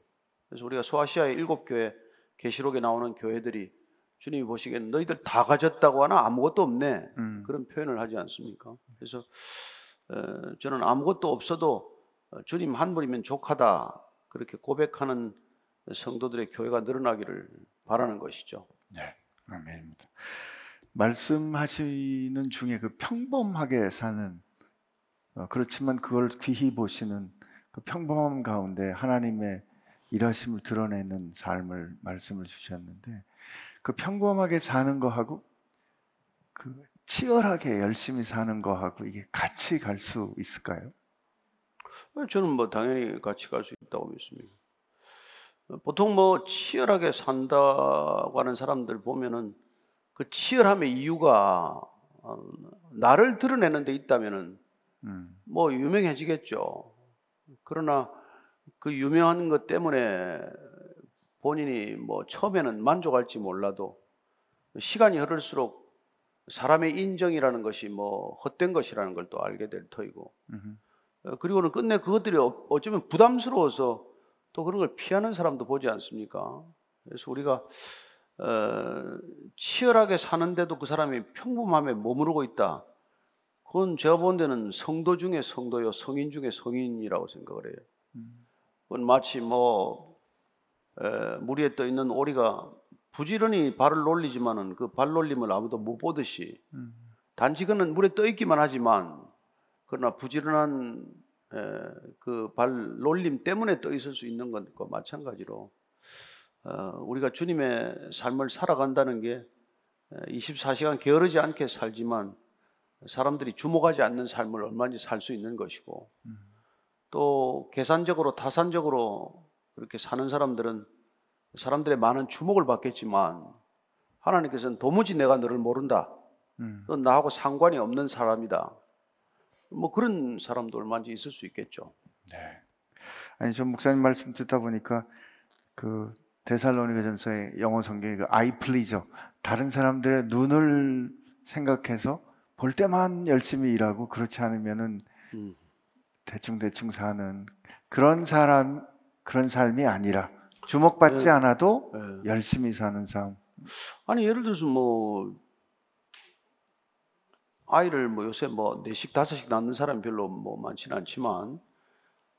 그래서 우리가 소아시아의 7교회, 계시록에 나오는 교회들이 주님이 보시기에는 너희들 다 가졌다고 하나 아무것도 없네, 그런 표현을 하지 않습니까? 그래서 저는 아무것도 없어도 주님 한 분이면 족하다, 그렇게 고백하는 성도들의 교회가 늘어나기를 바라는 것이죠. 네, 아멘입니다. 말씀하시는 중에 그 평범하게 사는, 그렇지만 그걸 귀히 보시는 그 평범함 가운데 하나님의 일하심을 드러내는 삶을 말씀을 주셨는데, 그 평범하게 사는 거하고 그 치열하게 열심히 사는 거하고 이게 같이 갈 수 있을까요? 저는 당연히 같이 갈 수 있다고 믿습니다. 보통 치열하게 산다고 하는 사람들 보면은 그 치열함의 이유가 나를 드러내는 데 있다면은 유명해지겠죠. 그러나 그 유명한 것 때문에 본인이 처음에는 만족할지 몰라도 시간이 흐를수록 사람의 인정이라는 것이 헛된 것이라는 걸 또 알게 될 터이고, 그리고는 끝내 그것들이 어쩌면 부담스러워서 또 그런 걸 피하는 사람도 보지 않습니까? 그래서 우리가 치열하게 사는데도 그 사람이 평범함에 머무르고 있다, 그건 제가 본 데는 성도 중에 성도요 성인 중에 성인이라고 생각을 해요. 그건 마치 물 위에 떠 있는 오리가 부지런히 발을 올리지만은 그 발놀림을 아무도 못 보듯이, 단지 그는 물에 떠 있기만 하지만 그러나 부지런한 그 발놀림 때문에 떠 있을 수 있는 것과 마찬가지로 우리가 주님의 삶을 살아간다는 게 24시간 게으르지 않게 살지만 사람들이 주목하지 않는 삶을 얼마든지 살 수 있는 것이고, 또 계산적으로 타산적으로 그렇게 사는 사람들은 사람들의 많은 주목을 받겠지만 하나님께서는 도무지 내가 너를 모른다, 넌 나하고 상관이 없는 사람이다, 그런 사람도 얼마든지 있을 수 있겠죠. 네. 아니, 전 목사님 말씀 듣다 보니까 그 데살로니가전서의 영어 성경의 그 아이 플리저, 다른 사람들의 눈을 생각해서 볼 때만 열심히 일하고 그렇지 않으면은 대충 사는 그런 사람, 그런 삶이 아니라 주목받지 않아도 열심히 사는 삶. 아니 예를 들어서 뭐 아이를 뭐 요새 뭐 4식 5식 낳는 사람이 별로 뭐 많지는 않지만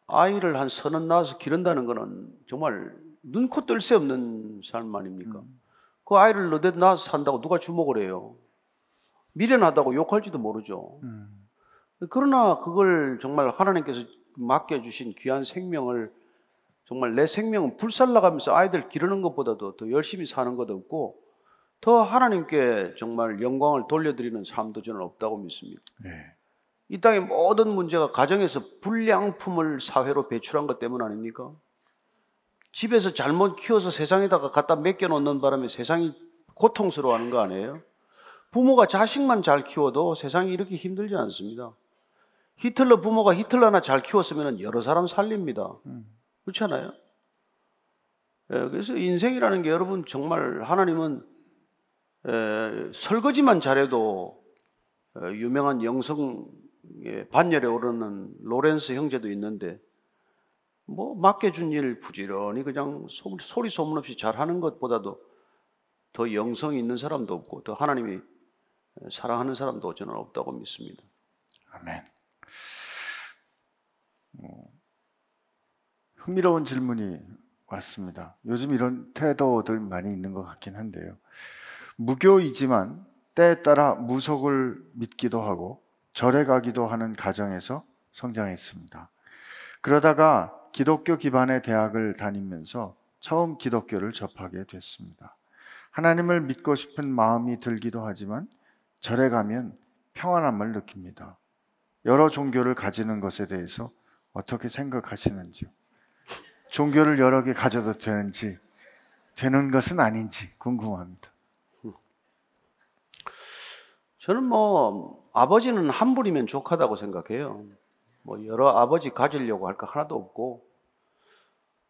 아이를 한 30 낳아서 기른다는 거는 정말 눈코 뜰 새 없는 삶 아닙니까? 그 아이를 너댓 낳아서 산다고 누가 주목을 해요? 미련하다고 욕할지도 모르죠. 그러나 그걸 정말 하나님께서 맡겨주신 귀한 생명을 정말 내 생명은 불살라가면서 아이들 기르는 것보다도 더 열심히 사는 것도 없고 더 하나님께 정말 영광을 돌려드리는 삶도 저는 없다고 믿습니다. 네. 이 땅의 모든 문제가 가정에서 불량품을 사회로 배출한 것 때문 아닙니까? 집에서 잘못 키워서 세상에다가 갖다 맡겨놓는 바람에 세상이 고통스러워하는 거 아니에요? 부모가 자식만 잘 키워도 세상이 이렇게 힘들지 않습니다. 히틀러 부모가 히틀러나 잘 키웠으면 여러 사람 살립니다. 그렇잖아요. 예, 그래서 인생이라는 게 여러분 정말 하나님은 설거지만 잘해도 유명한 영성 반열에 오르는 로렌스 형제도 있는데 뭐 맡겨준 일 부지런히 그냥 소리 소문 없이 잘하는 것보다도 더 영성이 있는 사람도 없고 더 하나님이 사랑하는 사람도 저는 없다고 믿습니다. 아멘. 흥미로운 질문이 왔습니다. 요즘 이런 태도들 많이 있는 것 같긴 한데요. 무교이지만 때에 따라 무속을 믿기도 하고 절에 가기도 하는 가정에서 성장했습니다. 그러다가 기독교 기반의 대학을 다니면서 처음 기독교를 접하게 됐습니다. 하나님을 믿고 싶은 마음이 들기도 하지만 절에 가면 평안함을 느낍니다. 여러 종교를 가지는 것에 대해서 어떻게 생각하시는지요? 종교를 여러 개 가져도 되는지, 되는 것은 아닌지 궁금합니다. 저는 뭐 아버지는 한 분이면 족하다고 생각해요. 뭐 여러 아버지 가지려고 할 거 하나도 없고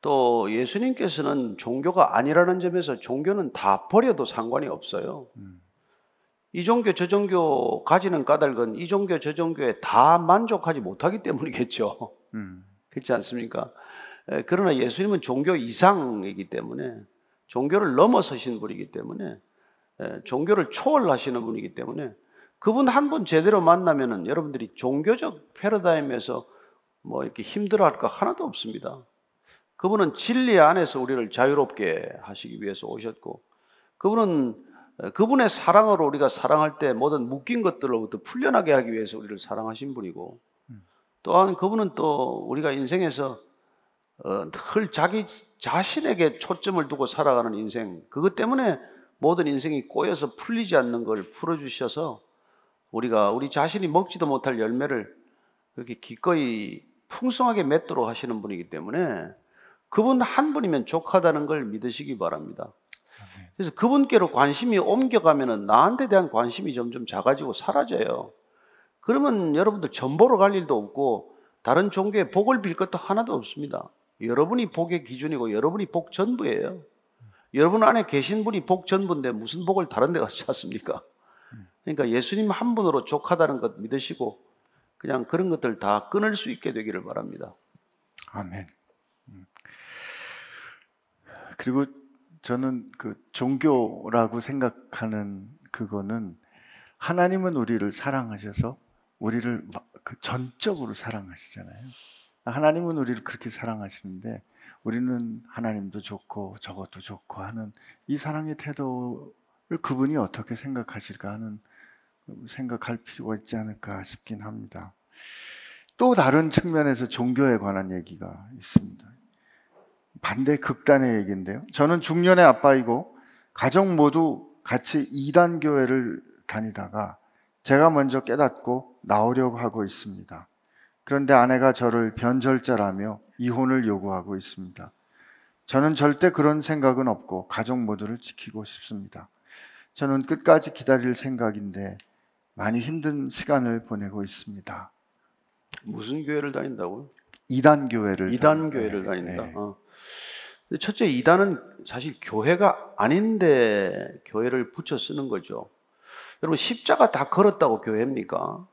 또 예수님께서는 종교가 아니라는 점에서 종교는 다 버려도 상관이 없어요. 이 종교 저 종교 가지는 까닭은 이 종교 저 종교에 다 만족하지 못하기 때문이겠죠. 그렇지 않습니까? 그러나 예수님은 종교 이상이기 때문에 종교를 넘어서신 분이기 때문에 종교를 초월하시는 분이기 때문에 그분 한 분 제대로 만나면은 여러분들이 종교적 패러다임에서 뭐 이렇게 힘들어할 거 하나도 없습니다. 그분은 진리 안에서 우리를 자유롭게 하시기 위해서 오셨고 그분은 그분의 사랑으로 우리가 사랑할 때 모든 묶인 것들로부터 풀려나게 하기 위해서 우리를 사랑하신 분이고 또한 그분은 또 우리가 인생에서 늘 자기 자신에게 초점을 두고 살아가는 인생 그것 때문에 모든 인생이 꼬여서 풀리지 않는 걸 풀어주셔서 우리가 우리 자신이 먹지도 못할 열매를 그렇게 기꺼이 풍성하게 맺도록 하시는 분이기 때문에 그분 한 분이면 족하다는 걸 믿으시기 바랍니다. 그래서 그분께로 관심이 옮겨가면은 나한테 대한 관심이 점점 작아지고 사라져요. 그러면 여러분들 전보로 갈 일도 없고 다른 종교에 복을 빌 것도 하나도 없습니다. 여러분이 복의 기준이고 여러분이 복 전부예요. 여러분 안에 계신 분이 복 전부인데 무슨 복을 다른 데 가서 찾습니까? 그러니까 예수님 한 분으로 족하다는 것 믿으시고 그냥 그런 것들 다 끊을 수 있게 되기를 바랍니다. 아멘. 그리고 저는 그 종교라고 생각하는 그거는 하나님은 우리를 사랑하셔서 우리를 그 전적으로 사랑하시잖아요. 하나님은 우리를 그렇게 사랑하시는데 우리는 하나님도 좋고 저것도 좋고 하는 이 사랑의 태도를 그분이 어떻게 생각하실까 하는 생각할 필요가 있지 않을까 싶긴 합니다. 또 다른 측면에서 종교에 관한 얘기가 있습니다. 반대 극단의 얘기인데요. 저는 중년의 아빠이고 가정 모두 같이 이단 교회를 다니다가 제가 먼저 깨닫고 나오려고 하고 있습니다. 그런데 아내가 저를 변절자라며 이혼을 요구하고 있습니다. 저는 절대 그런 생각은 없고 가족 모두를 지키고 싶습니다. 저는 끝까지 기다릴 생각인데 많이 힘든 시간을 보내고 있습니다. 무슨 교회를 다닌다고요? 이단 교회를 다닌다. 네. 첫째, 이단은 사실 교회가 아닌데 교회를 붙여 쓰는 거죠. 여러분 십자가 다 걸었다고 교회입니까?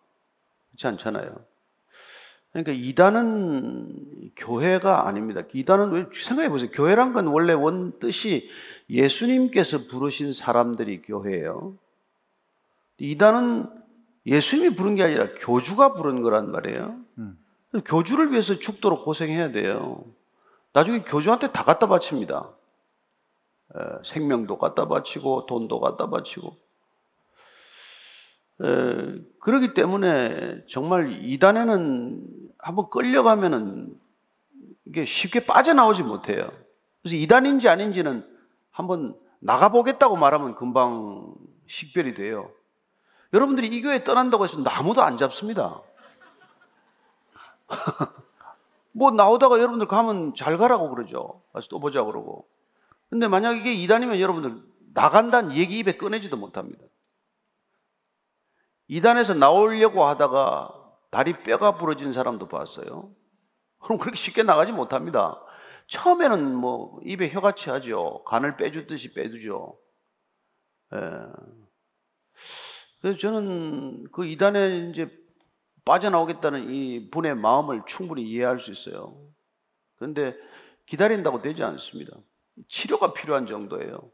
그렇지 않잖아요. 그러니까 이단은 교회가 아닙니다. 이단은 생각해 보세요. 교회란 건 원래 원 뜻이 예수님께서 부르신 사람들이 교회예요. 이단은 예수님이 부른 게 아니라 교주가 부른 거란 말이에요. 교주를 위해서 죽도록 고생해야 돼요. 나중에 교주한테 다 갖다 바칩니다. 생명도 갖다 바치고 돈도 갖다 바치고. 그렇기 때문에 정말 이단에는 한번 끌려가면은 이게 쉽게 빠져나오지 못해요. 그래서 이단인지 아닌지는 한번 나가보겠다고 말하면 금방 식별이 돼요. 여러분들이 이 교회 떠난다고 해서 아무도 안 잡습니다. 뭐 나오다가 여러분들 가면 잘 가라고 그러죠. 다시 또 보자 그러고. 근데 만약 이게 이단이면 여러분들 나간다는 얘기 입에 꺼내지도 못합니다. 이단에서 나오려고 하다가 다리 뼈가 부러진 사람도 봤어요. 그럼 그렇게 쉽게 나가지 못합니다. 처음에는 뭐 입에 혀같이 하죠. 간을 빼주듯이 빼주죠. 그래서 저는 그 이단에 이제 빠져나오겠다는 이 분의 마음을 충분히 이해할 수 있어요. 그런데 기다린다고 되지 않습니다. 치료가 필요한 정도예요.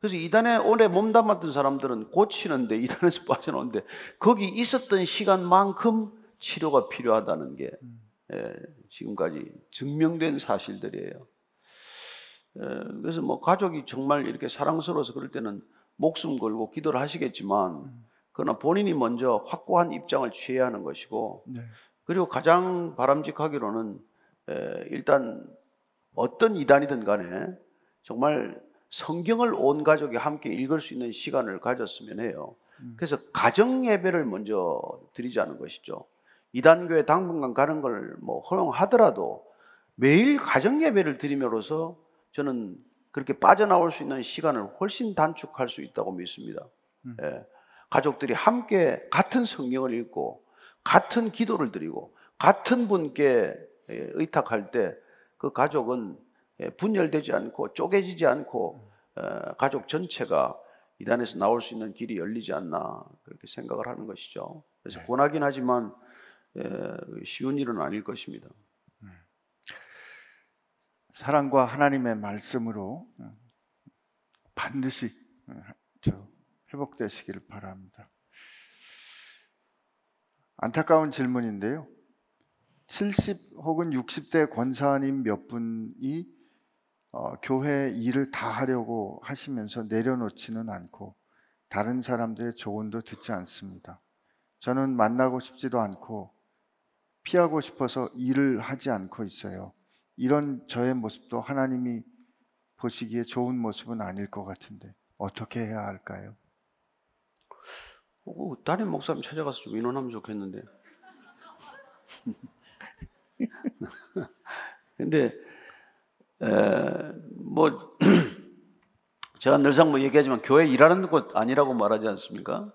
그래서 이단에 오래 몸담았던 사람들은 고치는데, 이단에서 빠져나오는데 거기 있었던 시간만큼 치료가 필요하다는 게 지금까지 증명된 사실들이에요. 그래서 뭐 가족이 정말 이렇게 사랑스러워서 그럴 때는 목숨 걸고 기도를 하시겠지만, 그러나 본인이 먼저 확고한 입장을 취해야 하는 것이고, 그리고 가장 바람직하기로는 일단 어떤 이단이든 간에 정말 성경을 온 가족이 함께 읽을 수 있는 시간을 가졌으면 해요. 그래서 가정 예배를 먼저 드리자는 것이죠. 이단교에 당분간 가는 걸 뭐 허용하더라도 매일 가정 예배를 드리므로서 저는 그렇게 빠져나올 수 있는 시간을 훨씬 단축할 수 있다고 믿습니다. 예. 가족들이 함께 같은 성경을 읽고 같은 기도를 드리고 같은 분께 의탁할 때 그 가족은 분열되지 않고 쪼개지지 않고 가족 전체가 이단에서 나올 수 있는 길이 열리지 않나 그렇게 생각을 하는 것이죠. 그래서 고나긴 하지만 쉬운 일은 아닐 것입니다. 사랑과 하나님의 말씀으로 반드시 회복되시기를 바랍니다. 안타까운 질문인데요, 70 혹은 60대 권사님 몇 분이 교회 일을 다 하려고 하시면서 내려놓지는 않고 다른 사람들의 조언도 듣지 않습니다. 저는 만나고 싶지도 않고 피하고 싶어서 일을 하지 않고 있어요. 이런 저의 모습도 하나님이 보시기에 좋은 모습은 아닐 것 같은데 어떻게 해야 할까요? 다른 목사님 찾아가서 좀 의논하면 좋겠는데. 근데 뭐 제가 늘상 뭐 얘기하지만 교회 일하는 곳 아니라고 말하지 않습니까?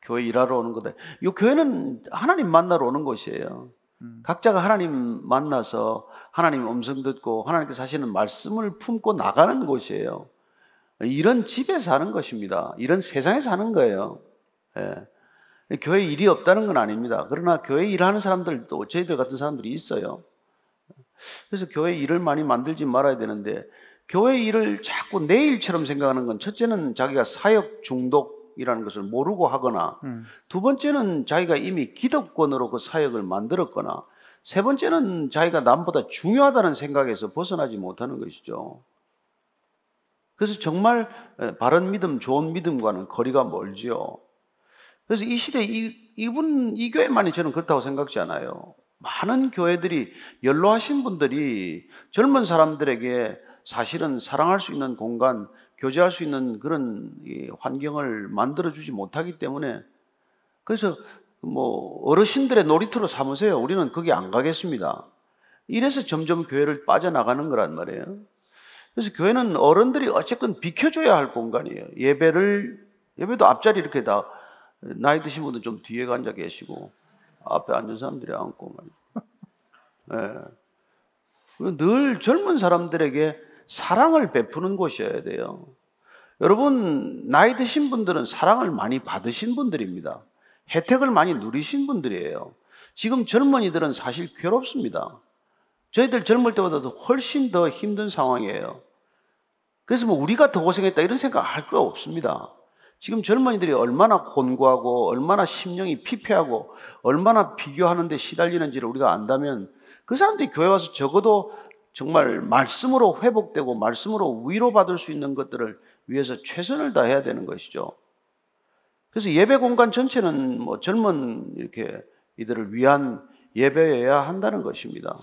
교회 일하러 오는 거다. 이 교회는 하나님 만나러 오는 곳이에요. 각자가 하나님 만나서 하나님 음성 듣고 하나님께서 하시는 말씀을 품고 나가는 곳이에요. 이런 집에서 하는 것입니다. 이런 세상에서 하는 거예요. 교회 일이 없다는 건 아닙니다. 그러나 교회 일하는 사람들, 또 저희들 같은 사람들이 있어요. 그래서 교회 일을 많이 만들지 말아야 되는데, 교회 일을 자꾸 내 일처럼 생각하는 건, 첫째는 자기가 사역 중독이라는 것을 모르고 하거나, 두 번째는 자기가 이미 기득권으로 그 사역을 만들었거나, 세 번째는 자기가 남보다 중요하다는 생각에서 벗어나지 못하는 것이죠. 그래서 정말 바른 믿음, 좋은 믿음과는 거리가 멀지요. 그래서 이 시대에 이 교회만이 저는 그렇다고 생각지 않아요. 많은 교회들이, 연로하신 분들이 젊은 사람들에게 사실은 사랑할 수 있는 공간, 교제할 수 있는 그런 환경을 만들어주지 못하기 때문에, 그래서 뭐 어르신들의 놀이터로 삼으세요. 우리는 거기 안 가겠습니다. 이래서 점점 교회를 빠져나가는 거란 말이에요. 그래서 교회는 어른들이 어쨌든 비켜줘야 할 공간이에요. 예배도 앞자리 이렇게 다, 나이 드신 분들 좀 뒤에 앉아 계시고 앞에 앉은 사람들이 앉고 말이죠. 네. 늘 젊은 사람들에게 사랑을 베푸는 곳이어야 돼요. 여러분, 나이 드신 분들은 사랑을 많이 받으신 분들입니다. 혜택을 많이 누리신 분들이에요. 지금 젊은이들은 사실 괴롭습니다. 저희들 젊을 때보다도 훨씬 더 힘든 상황이에요. 그래서 뭐 우리가 더 고생했다 이런 생각 할 거 없습니다. 지금 젊은이들이 얼마나 곤고하고 얼마나 심령이 피폐하고 얼마나 비교하는 데 시달리는지를 우리가 안다면 그 사람들이 교회 와서 적어도 정말 말씀으로 회복되고 말씀으로 위로받을 수 있는 것들을 위해서 최선을 다해야 되는 것이죠. 그래서 예배 공간 전체는 뭐 젊은 이렇게 이들을 위한 예배여야 한다는 것입니다.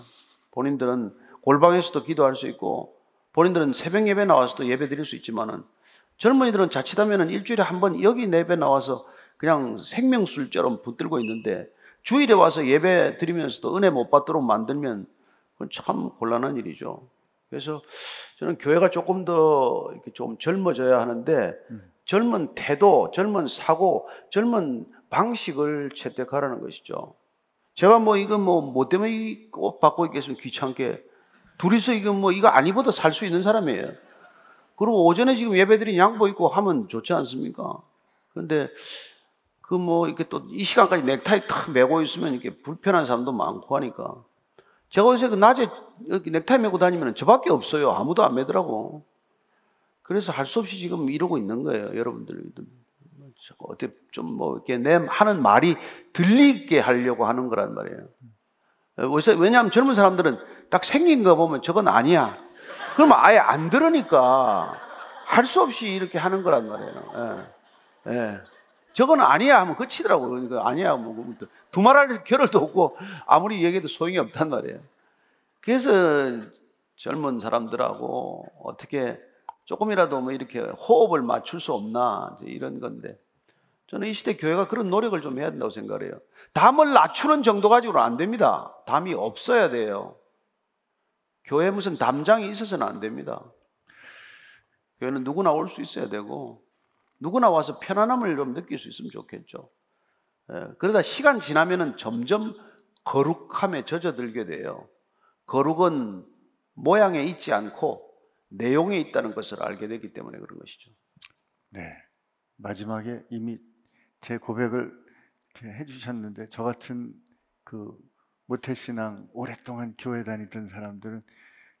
본인들은 골방에서도 기도할 수 있고 본인들은 새벽 예배 나와서도 예배 드릴 수 있지만은 젊은이들은 자칫하면은 일주일에 한 번 여기 예배 나와서 그냥 생명술처럼 붙들고 있는데 주일에 와서 예배 드리면서도 은혜 못 받도록 만들면 그건 참 곤란한 일이죠. 그래서 저는 교회가 조금 더 이렇게 좀 젊어져야 하는데 젊은 태도, 젊은 사고, 젊은 방식을 채택하라는 것이죠. 제가 뭐 이거 뭐 때문에 꼭 받고 있겠으면 귀찮게 둘이서 이거 안 입어도 살 수 있는 사람이에요. 그리고 오전에 지금 예배드린 양복 입고 하면 좋지 않습니까? 그런데 그 뭐 이렇게 또 이 시간까지 넥타이 탁 메고 있으면 이렇게 불편한 사람도 많고 하니까. 제가 요새 그 낮에 넥타이 메고 다니면 저밖에 없어요. 아무도 안 메더라고. 그래서 할 수 없이 지금 이러고 있는 거예요. 여러분들 어떻게 좀 뭐 이렇게 내 하는 말이 들리게 하려고 하는 거란 말이에요. 왜냐하면 젊은 사람들은 딱 생긴 거 보면 저건 아니야. 그러면 아예 안 들으니까 할 수 없이 이렇게 하는 거란 말이에요. 예. 예. 저건 아니야 하면 그치더라고요. 그러니까 아니야 뭐 두말할 겨를도 없고 아무리 얘기해도 소용이 없단 말이에요. 그래서 젊은 사람들하고 어떻게 조금이라도 뭐 이렇게 호흡을 맞출 수 없나 이런 건데 저는 이 시대 교회가 그런 노력을 좀 해야 된다고 생각해요. 담을 낮추는 정도 가지고는 안 됩니다. 담이 없어야 돼요. 교회 무슨 담장이 있어서는 안 됩니다. 교회는 누구나 올 수 있어야 되고 누구나 와서 편안함을 좀 느낄 수 있으면 좋겠죠. 예, 그러다 시간 지나면은 점점 거룩함에 젖어들게 돼요. 거룩은 모양에 있지 않고 내용에 있다는 것을 알게 되기 때문에 그런 것이죠. 네, 마지막에 이미 제 고백을 해주셨는데 저 같은 그 모태신앙 오랫동안 교회 다니던 사람들은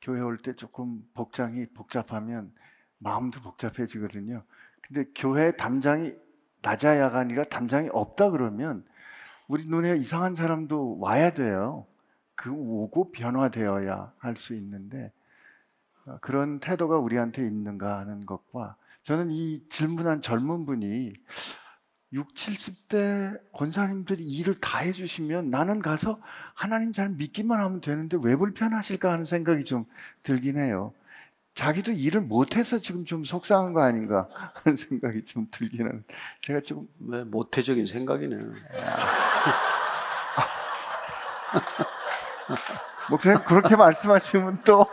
교회 올 때 조금 복장이 복잡하면 마음도 복잡해지거든요. 근데 교회 담장이 낮아야가 아니라 담장이 없다 그러면 우리 눈에 이상한 사람도 와야 돼요. 그 오고 변화되어야 할 수 있는데 그런 태도가 우리한테 있는가 하는 것과 저는 이 질문한 젊은 분이 60, 70대 권사님들이 일을 다 해주시면 나는 가서 하나님 잘 믿기만 하면 되는데 왜 불편하실까 하는 생각이 좀 들긴 해요. 자기도 일을 못해서 지금 좀 속상한 거 아닌가 하는 생각이 좀 들긴 하는. 제가 좀 네, 모태적인 생각이네요. 목사님 그렇게 말씀하시면 또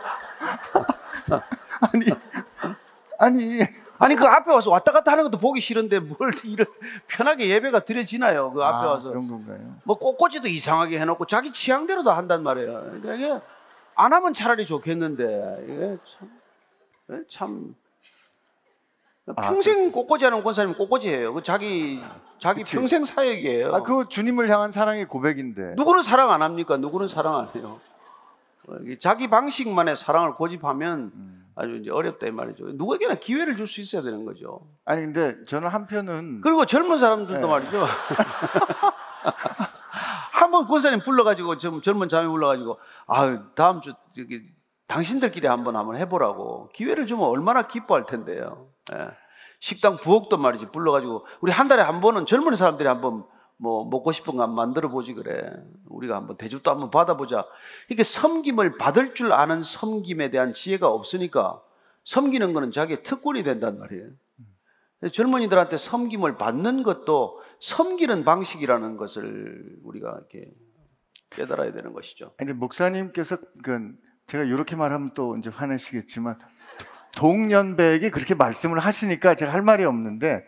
아니 그 앞에 와서 왔다 갔다 하는 것도 보기 싫은데 뭘 이런 편하게 예배가 드려지나요? 그 앞에 와서 그런 건가요? 뭐 꽃꽂이도 이상하게 해놓고 자기 취향대로 다 한단 말이에요. 그러니까 이게 안 하면 차라리 좋겠는데 이게 참 평생 꽃꽂이 하는 권사님 꽃꽂이예요. 그 자기 그치. 평생 사역이에요. 그 주님을 향한 사랑의 고백인데 누구는 사랑 안 합니까? 누구는 사랑 안 해요. 자기 방식만의 사랑을 고집하면 아주 이제 어렵다 이 말이죠. 누구에게나 기회를 줄 수 있어야 되는 거죠. 아니 근데 저는 한편은 그리고 젊은 사람들도 네. 말이죠. 한번 권사님 불러가지고 젊은 자매 불러가지고 다음 주 여기 당신들끼리 한번 해보라고 기회를 주면 얼마나 기뻐할 텐데요. 예. 식당 부엌도 말이지 불러가지고 우리 한 달에 한 번은 젊은 사람들이 한번 뭐 먹고 싶은 거 만들어 보지 그래. 우리가 한번 대접도 한번 받아보자. 이렇게 섬김을 받을 줄 아는 섬김에 대한 지혜가 없으니까 섬기는 거는 자기의 특권이 된단 말이에요. 젊은이들한테 섬김을 받는 것도 섬기는 방식이라는 것을 우리가 이렇게 깨달아야 되는 것이죠. 근데 목사님께서 제가 이렇게 말하면 또 이제 화내시겠지만 동년배에게 그렇게 말씀을 하시니까 제가 할 말이 없는데.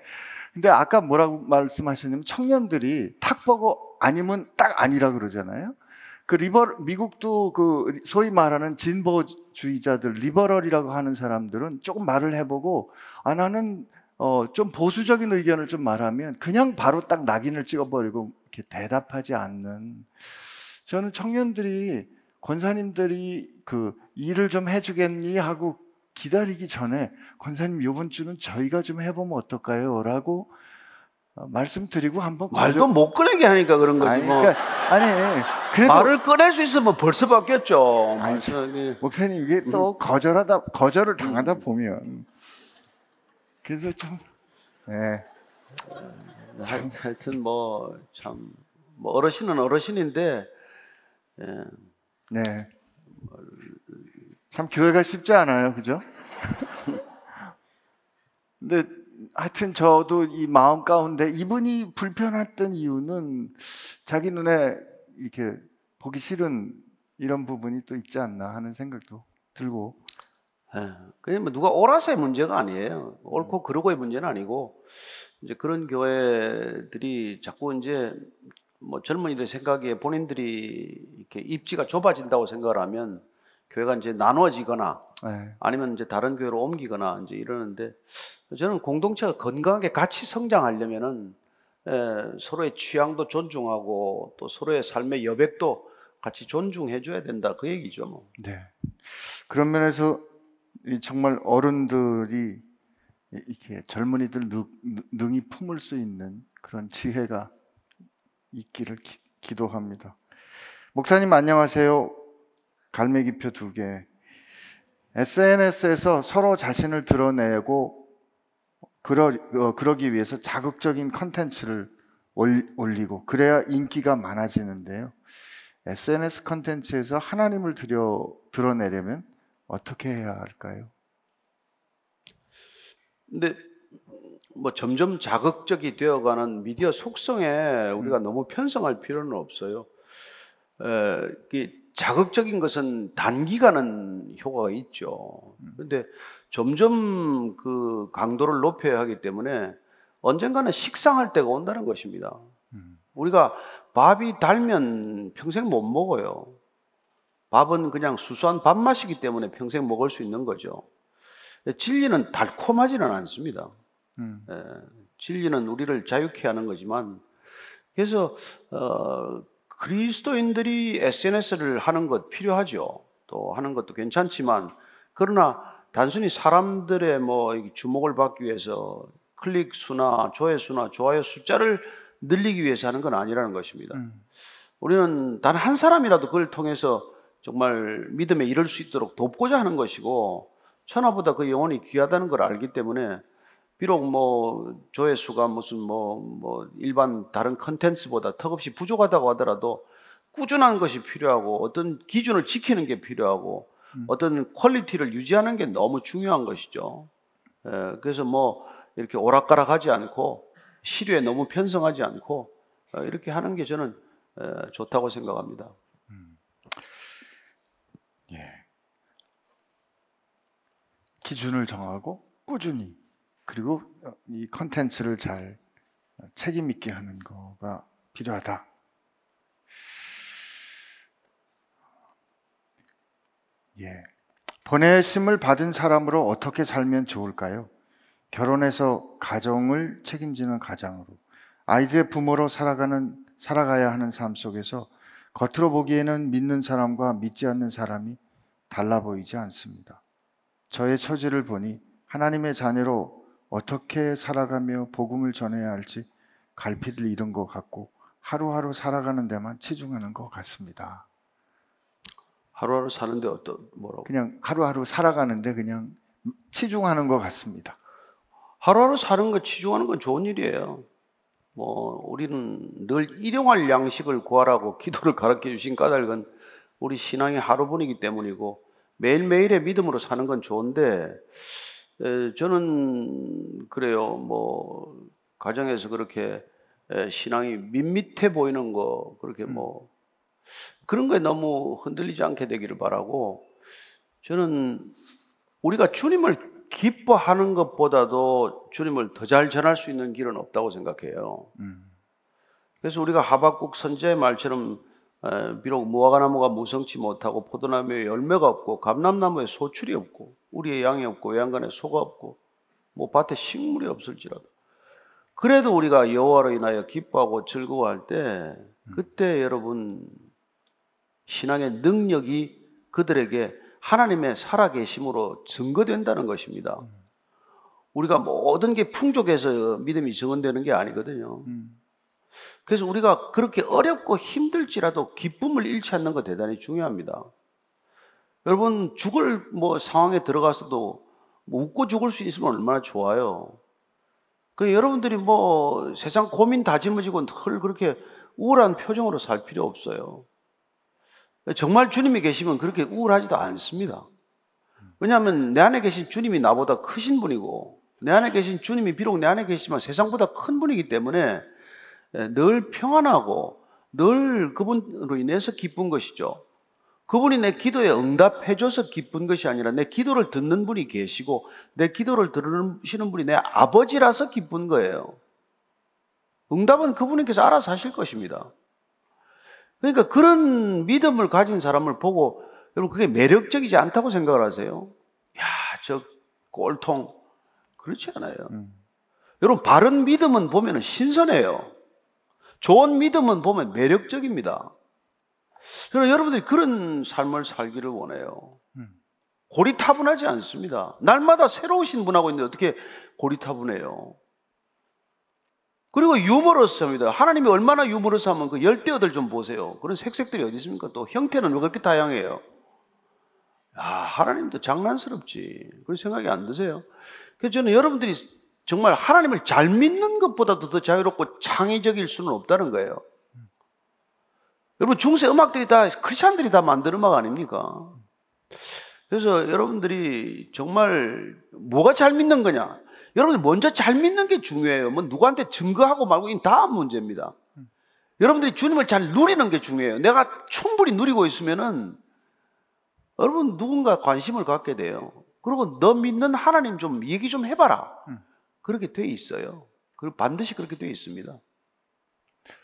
근데 아까 뭐라고 말씀하셨냐면 청년들이 탁 보고 아니면 딱 아니라 그러잖아요. 그 미국도 그 소위 말하는 진보주의자들 리버럴이라고 하는 사람들은 조금 말을 해보고 나는 좀 보수적인 의견을 좀 말하면 그냥 바로 딱 낙인을 찍어버리고 이렇게 대답하지 않는, 저는 청년들이 권사님들이 그 일을 좀 해주겠니 하고 기다리기 전에 권사님 요번 주는 저희가 좀 해보면 어떨까요? 라고 말씀드리고 한번 말도 못 꺼내게 하니까 그런 거지. 아니, 뭐. 그러니까, 아니 그래도 말을 꺼낼 수 있으면 벌써 바뀌었죠. 아니, 목사님 이게 또 거절을 당하다 보면 그래서 참 하여튼 뭐 참 뭐 어르신은 어르신인데 네 참 교회가 쉽지 않아요, 그죠? 근데 하여튼 저도 이 마음 가운데 이분이 불편했던 이유는 자기 눈에 이렇게 보기 싫은 이런 부분이 또 있지 않나 하는 생각도 들고. 그냥 누가 옳아서의 문제가 아니에요. 옳고 그르고의 문제는 아니고 이제 그런 교회들이 자꾸 이제 뭐 젊은이들 생각에 본인들이 이렇게 입지가 좁아진다고 생각을 하면 교회가 이제 나눠지거나 아니면 이제 다른 교회로 옮기거나 이제 이러는데, 저는 공동체가 건강하게 같이 성장하려면은 서로의 취향도 존중하고 또 서로의 삶의 여백도 같이 존중해줘야 된다, 그 얘기죠 뭐. 네. 그런 면에서 정말 어른들이 이렇게 젊은이들 능히 품을 수 있는 그런 지혜가 있기를 기도합니다. 목사님 안녕하세요. 갈매기표 2개. SNS에서 서로 자신을 드러내고 그러기 위해서 자극적인 컨텐츠를 올리고 그래야 인기가 많아지는데요. SNS 컨텐츠에서 하나님을 드러내려면 어떻게 해야 할까요? 근데 뭐 점점 자극적이 되어가는 미디어 속성에 우리가 너무 편성할 필요는 없어요. 자극적인 것은 단기간은 효과가 있죠. 그런데 점점 그 강도를 높여야 하기 때문에 언젠가는 식상할 때가 온다는 것입니다. 우리가 밥이 달면 평생 못 먹어요. 밥은 그냥 수수한 밥맛이기 때문에 평생 먹을 수 있는 거죠. 진리는 달콤하지는 않습니다. 진리는 우리를 자유케 하는 거지만, 그래서 그리스도인들이 SNS를 하는 것 필요하죠. 또 하는 것도 괜찮지만, 그러나 단순히 사람들의 뭐 주목을 받기 위해서 클릭 수나 조회수나 좋아요 숫자를 늘리기 위해서 하는 건 아니라는 것입니다. 우리는 단 한 사람이라도 그걸 통해서 정말 믿음에 이를 수 있도록 돕고자 하는 것이고, 천하보다 그 영혼이 귀하다는 걸 알기 때문에, 비록 뭐 조회수가 무슨 뭐 일반 다른 컨텐츠보다 턱없이 부족하다고 하더라도 꾸준한 것이 필요하고, 어떤 기준을 지키는 게 필요하고, 어떤 퀄리티를 유지하는 게 너무 중요한 것이죠. 그래서 뭐 이렇게 오락가락하지 않고 시류에 너무 편성하지 않고 이렇게 하는 게 저는 좋다고 생각합니다. 예. 기준을 정하고 꾸준히, 그리고 이 컨텐츠를 잘 책임 있게 하는 거가 필요하다. 예. 보내심을 받은 사람으로 어떻게 살면 좋을까요? 결혼해서 가정을 책임지는 가장으로, 아이들의 부모로 살아가야 하는 삶 속에서 겉으로 보기에는 믿는 사람과 믿지 않는 사람이 달라 보이지 않습니다. 저의 처지를 보니 하나님의 자녀로 어떻게 살아가며 복음을 전해야 할지 갈피를 잃은 것 같고, 하루하루 살아가는 데만 치중하는 것 같습니다. 하루하루 사는데 뭐라고? 그냥 하루하루 살아가는데 그냥 치중하는 것 같습니다. 하루하루 사는 거 치중하는 건 좋은 일이에요. 뭐 우리는 늘 일용할 양식을 구하라고 기도를 가르쳐 주신 까닭은 우리 신앙의 하루뿐이기 때문이고, 매일매일의 믿음으로 사는 건 좋은데, 저는 그래요. 뭐 가정에서 그렇게 신앙이 밋밋해 보이는 거, 그렇게 뭐 그런 거에 너무 흔들리지 않게 되기를 바라고, 저는 우리가 주님을 기뻐하는 것보다도 주님을 더 잘 전할 수 있는 길은 없다고 생각해요. 그래서 우리가 하박국 선지자의 말처럼 비록 무화과나무가 무성치 못하고 포도나무에 열매가 없고 감람나무에 소출이 없고 우리의 양이 없고 외양간에 소가 없고 뭐 밭에 식물이 없을지라도 그래도 우리가 여호와로 인하여 기뻐하고 즐거워할 때 그때 여러분 신앙의 능력이 그들에게 하나님의 살아계심으로 증거된다는 것입니다. 우리가 모든 게 풍족해서 믿음이 증언되는 게 아니거든요. 그래서 우리가 그렇게 어렵고 힘들지라도 기쁨을 잃지 않는 거 대단히 중요합니다. 여러분 죽을 상황에 들어가서도 웃고 죽을 수 있으면 얼마나 좋아요. 그 여러분들이 세상 고민 다 짊어지고 늘 그렇게 우울한 표정으로 살 필요 없어요. 정말 주님이 계시면 그렇게 우울하지도 않습니다. 왜냐하면 내 안에 계신 주님이 나보다 크신 분이고 내 안에 계신 주님이 비록 내 안에 계시지만 세상보다 큰 분이기 때문에 늘 평안하고 늘 그분으로 인해서 기쁜 것이죠. 그분이 내 기도에 응답해줘서 기쁜 것이 아니라 내 기도를 듣는 분이 계시고 내 기도를 들으시는 분이 내 아버지라서 기쁜 거예요. 응답은 그분께서 알아서 하실 것입니다. 그러니까 그런 믿음을 가진 사람을 보고 여러분 그게 매력적이지 않다고 생각을 하세요? 야, 저 꼴통. 그렇지 않아요. 여러분 바른 믿음은 보면 신선해요. 좋은 믿음은 보면 매력적입니다. 그래서 여러분들이 그런 삶을 살기를 원해요. 고리타분하지 않습니다. 날마다 새로우신 분하고 있는데 어떻게 고리타분해요? 그리고 유머러스합니다. 하나님이 얼마나 유머러스하면 그 열대어들 좀 보세요. 그런 색색들이 어디 있습니까? 또 형태는 왜 그렇게 다양해요? 아, 하나님도 장난스럽지. 그런 생각이 안 드세요? 그래서 저는 여러분들이 정말 하나님을 잘 믿는 것보다도 더 자유롭고 창의적일 수는 없다는 거예요. 여러분 중세 음악들이 다 크리스찬들이 다 만든 음악 아닙니까? 그래서 여러분들이 정말 뭐가 잘 믿는 거냐? 여러분들 먼저 잘 믿는 게 중요해요. 뭐 누구한테 증거하고 말고 이 다음 문제입니다. 여러분들이 주님을 잘 누리는 게 중요해요. 내가 충분히 누리고 있으면은 여러분 누군가 관심을 갖게 돼요. 그리고 너 믿는 하나님 좀 얘기 좀 해봐라. 그렇게 돼 있어요. 그리고 반드시 그렇게 돼 있습니다.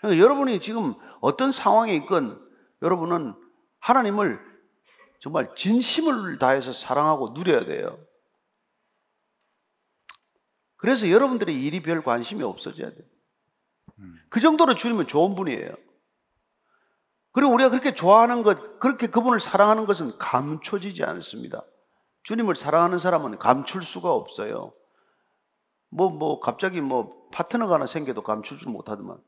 그러니까 여러분이 지금 어떤 상황에 있건 여러분은 하나님을 정말 진심을 다해서 사랑하고 누려야 돼요. 그래서 여러분들의 일이 별 관심이 없어져야 돼요. 그 정도로 주님은 좋은 분이에요. 그리고 우리가 그렇게 좋아하는 것, 그렇게 그분을 사랑하는 것은 감춰지지 않습니다. 주님을 사랑하는 사람은 감출 수가 없어요. 갑자기 파트너가 하나 생겨도 감추지 못하더만.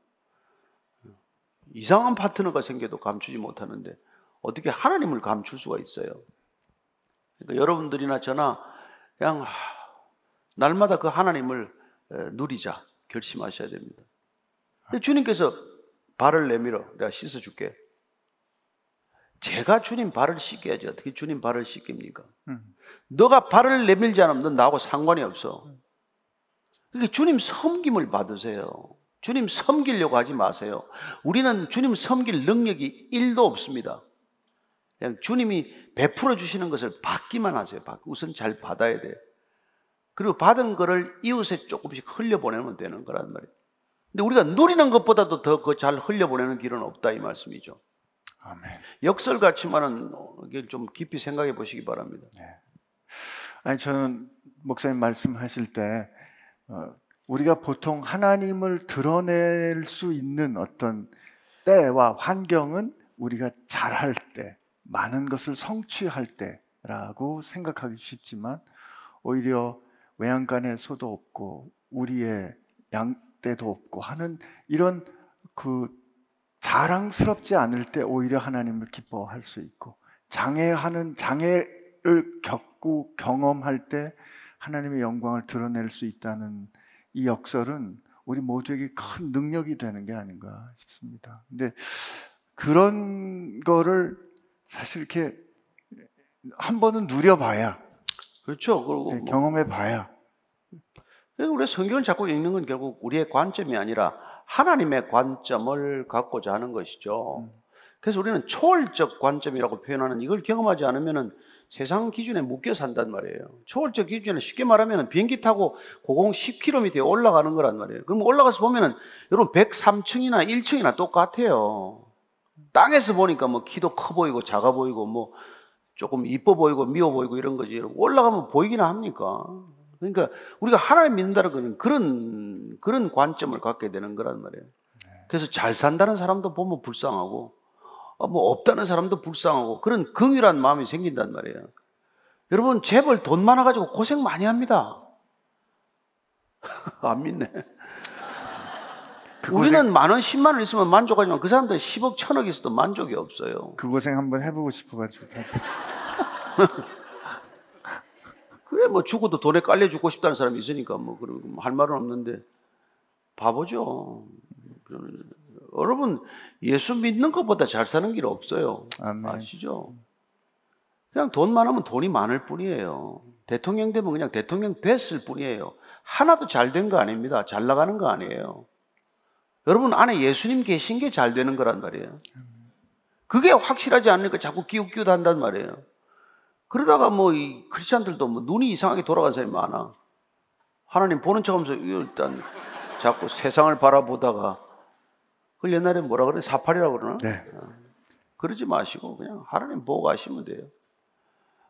이상한 파트너가 생겨도 감추지 못하는데 어떻게 하나님을 감출 수가 있어요? 그러니까 여러분들이나 저나 그냥 날마다 그 하나님을 누리자 결심하셔야 됩니다. 주님께서 발을 내밀어 내가 씻어줄게. 제가 주님 발을 씻겨야지 어떻게 주님 발을 씻깁니까? 너가 발을 내밀지 않으면 넌 나하고 상관이 없어. 그러니까 주님 섬김을 받으세요. 주님 섬기려고 하지 마세요. 우리는 주님 섬길 능력이 1도 없습니다. 그냥 주님이 베풀어 주시는 것을 받기만 하세요. 우선 잘 받아야 돼요. 그리고 받은 거를 이웃에 조금씩 흘려보내면 되는 거란 말이에요. 근데 우리가 누리는 것보다도 더 잘 흘려보내는 길은 없다 이 말씀이죠. 아멘. 역설 같지만은 좀 깊이 생각해 보시기 바랍니다. 네. 아니 저는 목사님 말씀하실 때 우리가 보통 하나님을 드러낼 수 있는 어떤 때와 환경은 우리가 잘할 때, 많은 것을 성취할 때라고 생각하기 쉽지만 오히려 외양간에 소도 없고 우리의 양떼도 없고 하는 이런 그 자랑스럽지 않을 때 오히려 하나님을 기뻐할 수 있고 장애를 겪고 경험할 때 하나님의 영광을 드러낼 수 있다는 이 역설은 우리 모두에게 큰 능력이 되는 게 아닌가 싶습니다. 근데 그런 거를 사실 이렇게 한 번은 누려봐야, 그렇죠. 그리고 경험해봐야. 우리 성경을 자꾸 읽는 건 결국 우리의 관점이 아니라 하나님의 관점을 갖고자 하는 것이죠. 그래서 우리는 초월적 관점이라고 표현하는 이걸 경험하지 않으면은 세상 기준에 묶여 산단 말이에요. 초월적 기준에 쉽게 말하면 비행기 타고 고공 10km에 올라가는 거란 말이에요. 그럼 올라가서 보면은 여러분 103층이나 1층이나 똑같아요. 땅에서 보니까 키도 커 보이고 작아 보이고 조금 이뻐 보이고 미워 보이고 이런 거지. 올라가면 보이기나 합니까? 그러니까 우리가 하나님 믿는다는 거는 그런 관점을 갖게 되는 거란 말이에요. 그래서 잘 산다는 사람도 보면 불쌍하고 뭐 없다는 사람도 불쌍하고 그런 긍휼한 마음이 생긴단 말이에요. 여러분 재벌 돈 많아가지고 고생 많이 합니다. 안 믿네. 그 우리는 고생... 10,000원, 100,000원 있으면 만족하지만 그 사람들은 10억, 1,000억 있어도 만족이 없어요. 그 고생 한번 해보고 싶어가지고. 그래 뭐 죽어도 돈에 깔려 죽고 싶다는 사람이 있으니까 뭐 그런 할 말은 없는데 바보죠. 여러분 예수 믿는 것보다 잘 사는 길 없어요. 아멘. 아시죠? 그냥 돈 많으면 돈이 많을 뿐이에요. 대통령 되면 그냥 대통령 됐을 뿐이에요. 하나도 잘 된 거 아닙니다. 잘 나가는 거 아니에요. 여러분 안에 예수님 계신 게 잘 되는 거란 말이에요. 그게 확실하지 않으니까 자꾸 기웃기웃 한단 말이에요. 그러다가 뭐 이 크리스찬들도 뭐 눈이 이상하게 돌아간 사람이 많아. 하나님 보는 척하면서 일단 자꾸 세상을 바라보다가 그걸 옛날에 뭐라 그래? 사팔이라고 그러나? 네. 그러지 마시고 그냥 하나님 보고 가시면 돼요.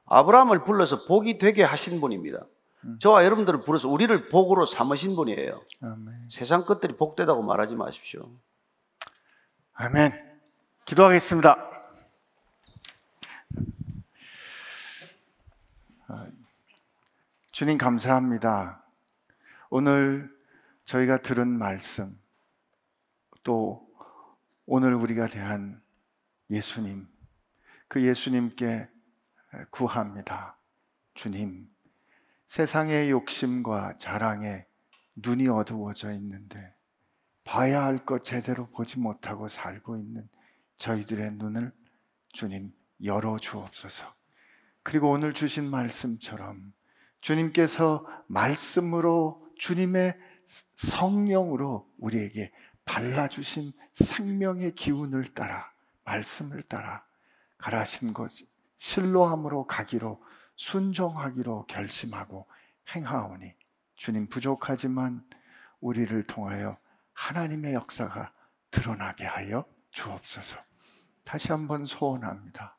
아브라함을 불러서 복이 되게 하신 분입니다. 저와 여러분들을 불러서 우리를 복으로 삼으신 분이에요. 아멘. 세상 것들이 복되다고 말하지 마십시오. 아멘. 기도하겠습니다. 주님 감사합니다. 오늘 저희가 들은 말씀 또 오늘 우리가 대한 예수님, 그 예수님께 구합니다. 주님, 세상의 욕심과 자랑에 눈이 어두워져 있는데 봐야 할 것 제대로 보지 못하고 살고 있는 저희들의 눈을 주님 열어주옵소서. 그리고 오늘 주신 말씀처럼 주님께서 말씀으로 주님의 성령으로 우리에게 발라주신 생명의 기운을 따라 말씀을 따라 가라신 것 실로함으로 가기로 순종하기로 결심하고 행하오니 주님 부족하지만 우리를 통하여 하나님의 역사가 드러나게 하여 주옵소서. 다시 한번 소원합니다.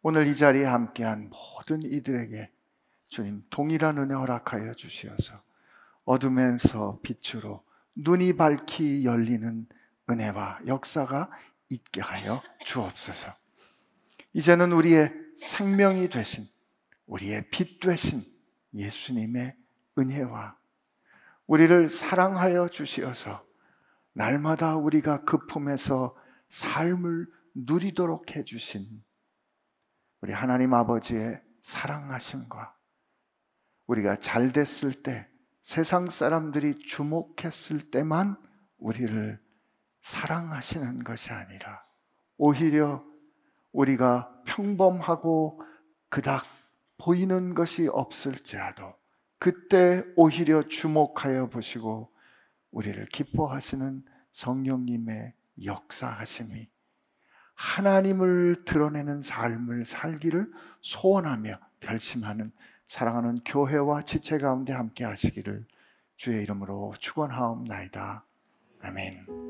오늘 이 자리에 함께한 모든 이들에게 주님 동일한 은혜 허락하여 주시어서 어둠에서 빛으로 눈이 밝히 열리는 은혜와 역사가 있게 하여 주옵소서. 이제는 우리의 생명이 되신 우리의 빛 되신 예수님의 은혜와 우리를 사랑하여 주시어서 날마다 우리가 그 품에서 삶을 누리도록 해주신 우리 하나님 아버지의 사랑하심과 우리가 잘 됐을 때 세상 사람들이 주목했을 때만 우리를 사랑하시는 것이 아니라 오히려 우리가 평범하고 그닥 보이는 것이 없을지라도 그때 오히려 주목하여 보시고 우리를 기뻐하시는 성령님의 역사하심이 하나님을 드러내는 삶을 살기를 소원하며 결심하는 사랑하는 교회와 지체 가운데 함께 하시기를 주의 이름으로 축원하옵나이다. 아멘.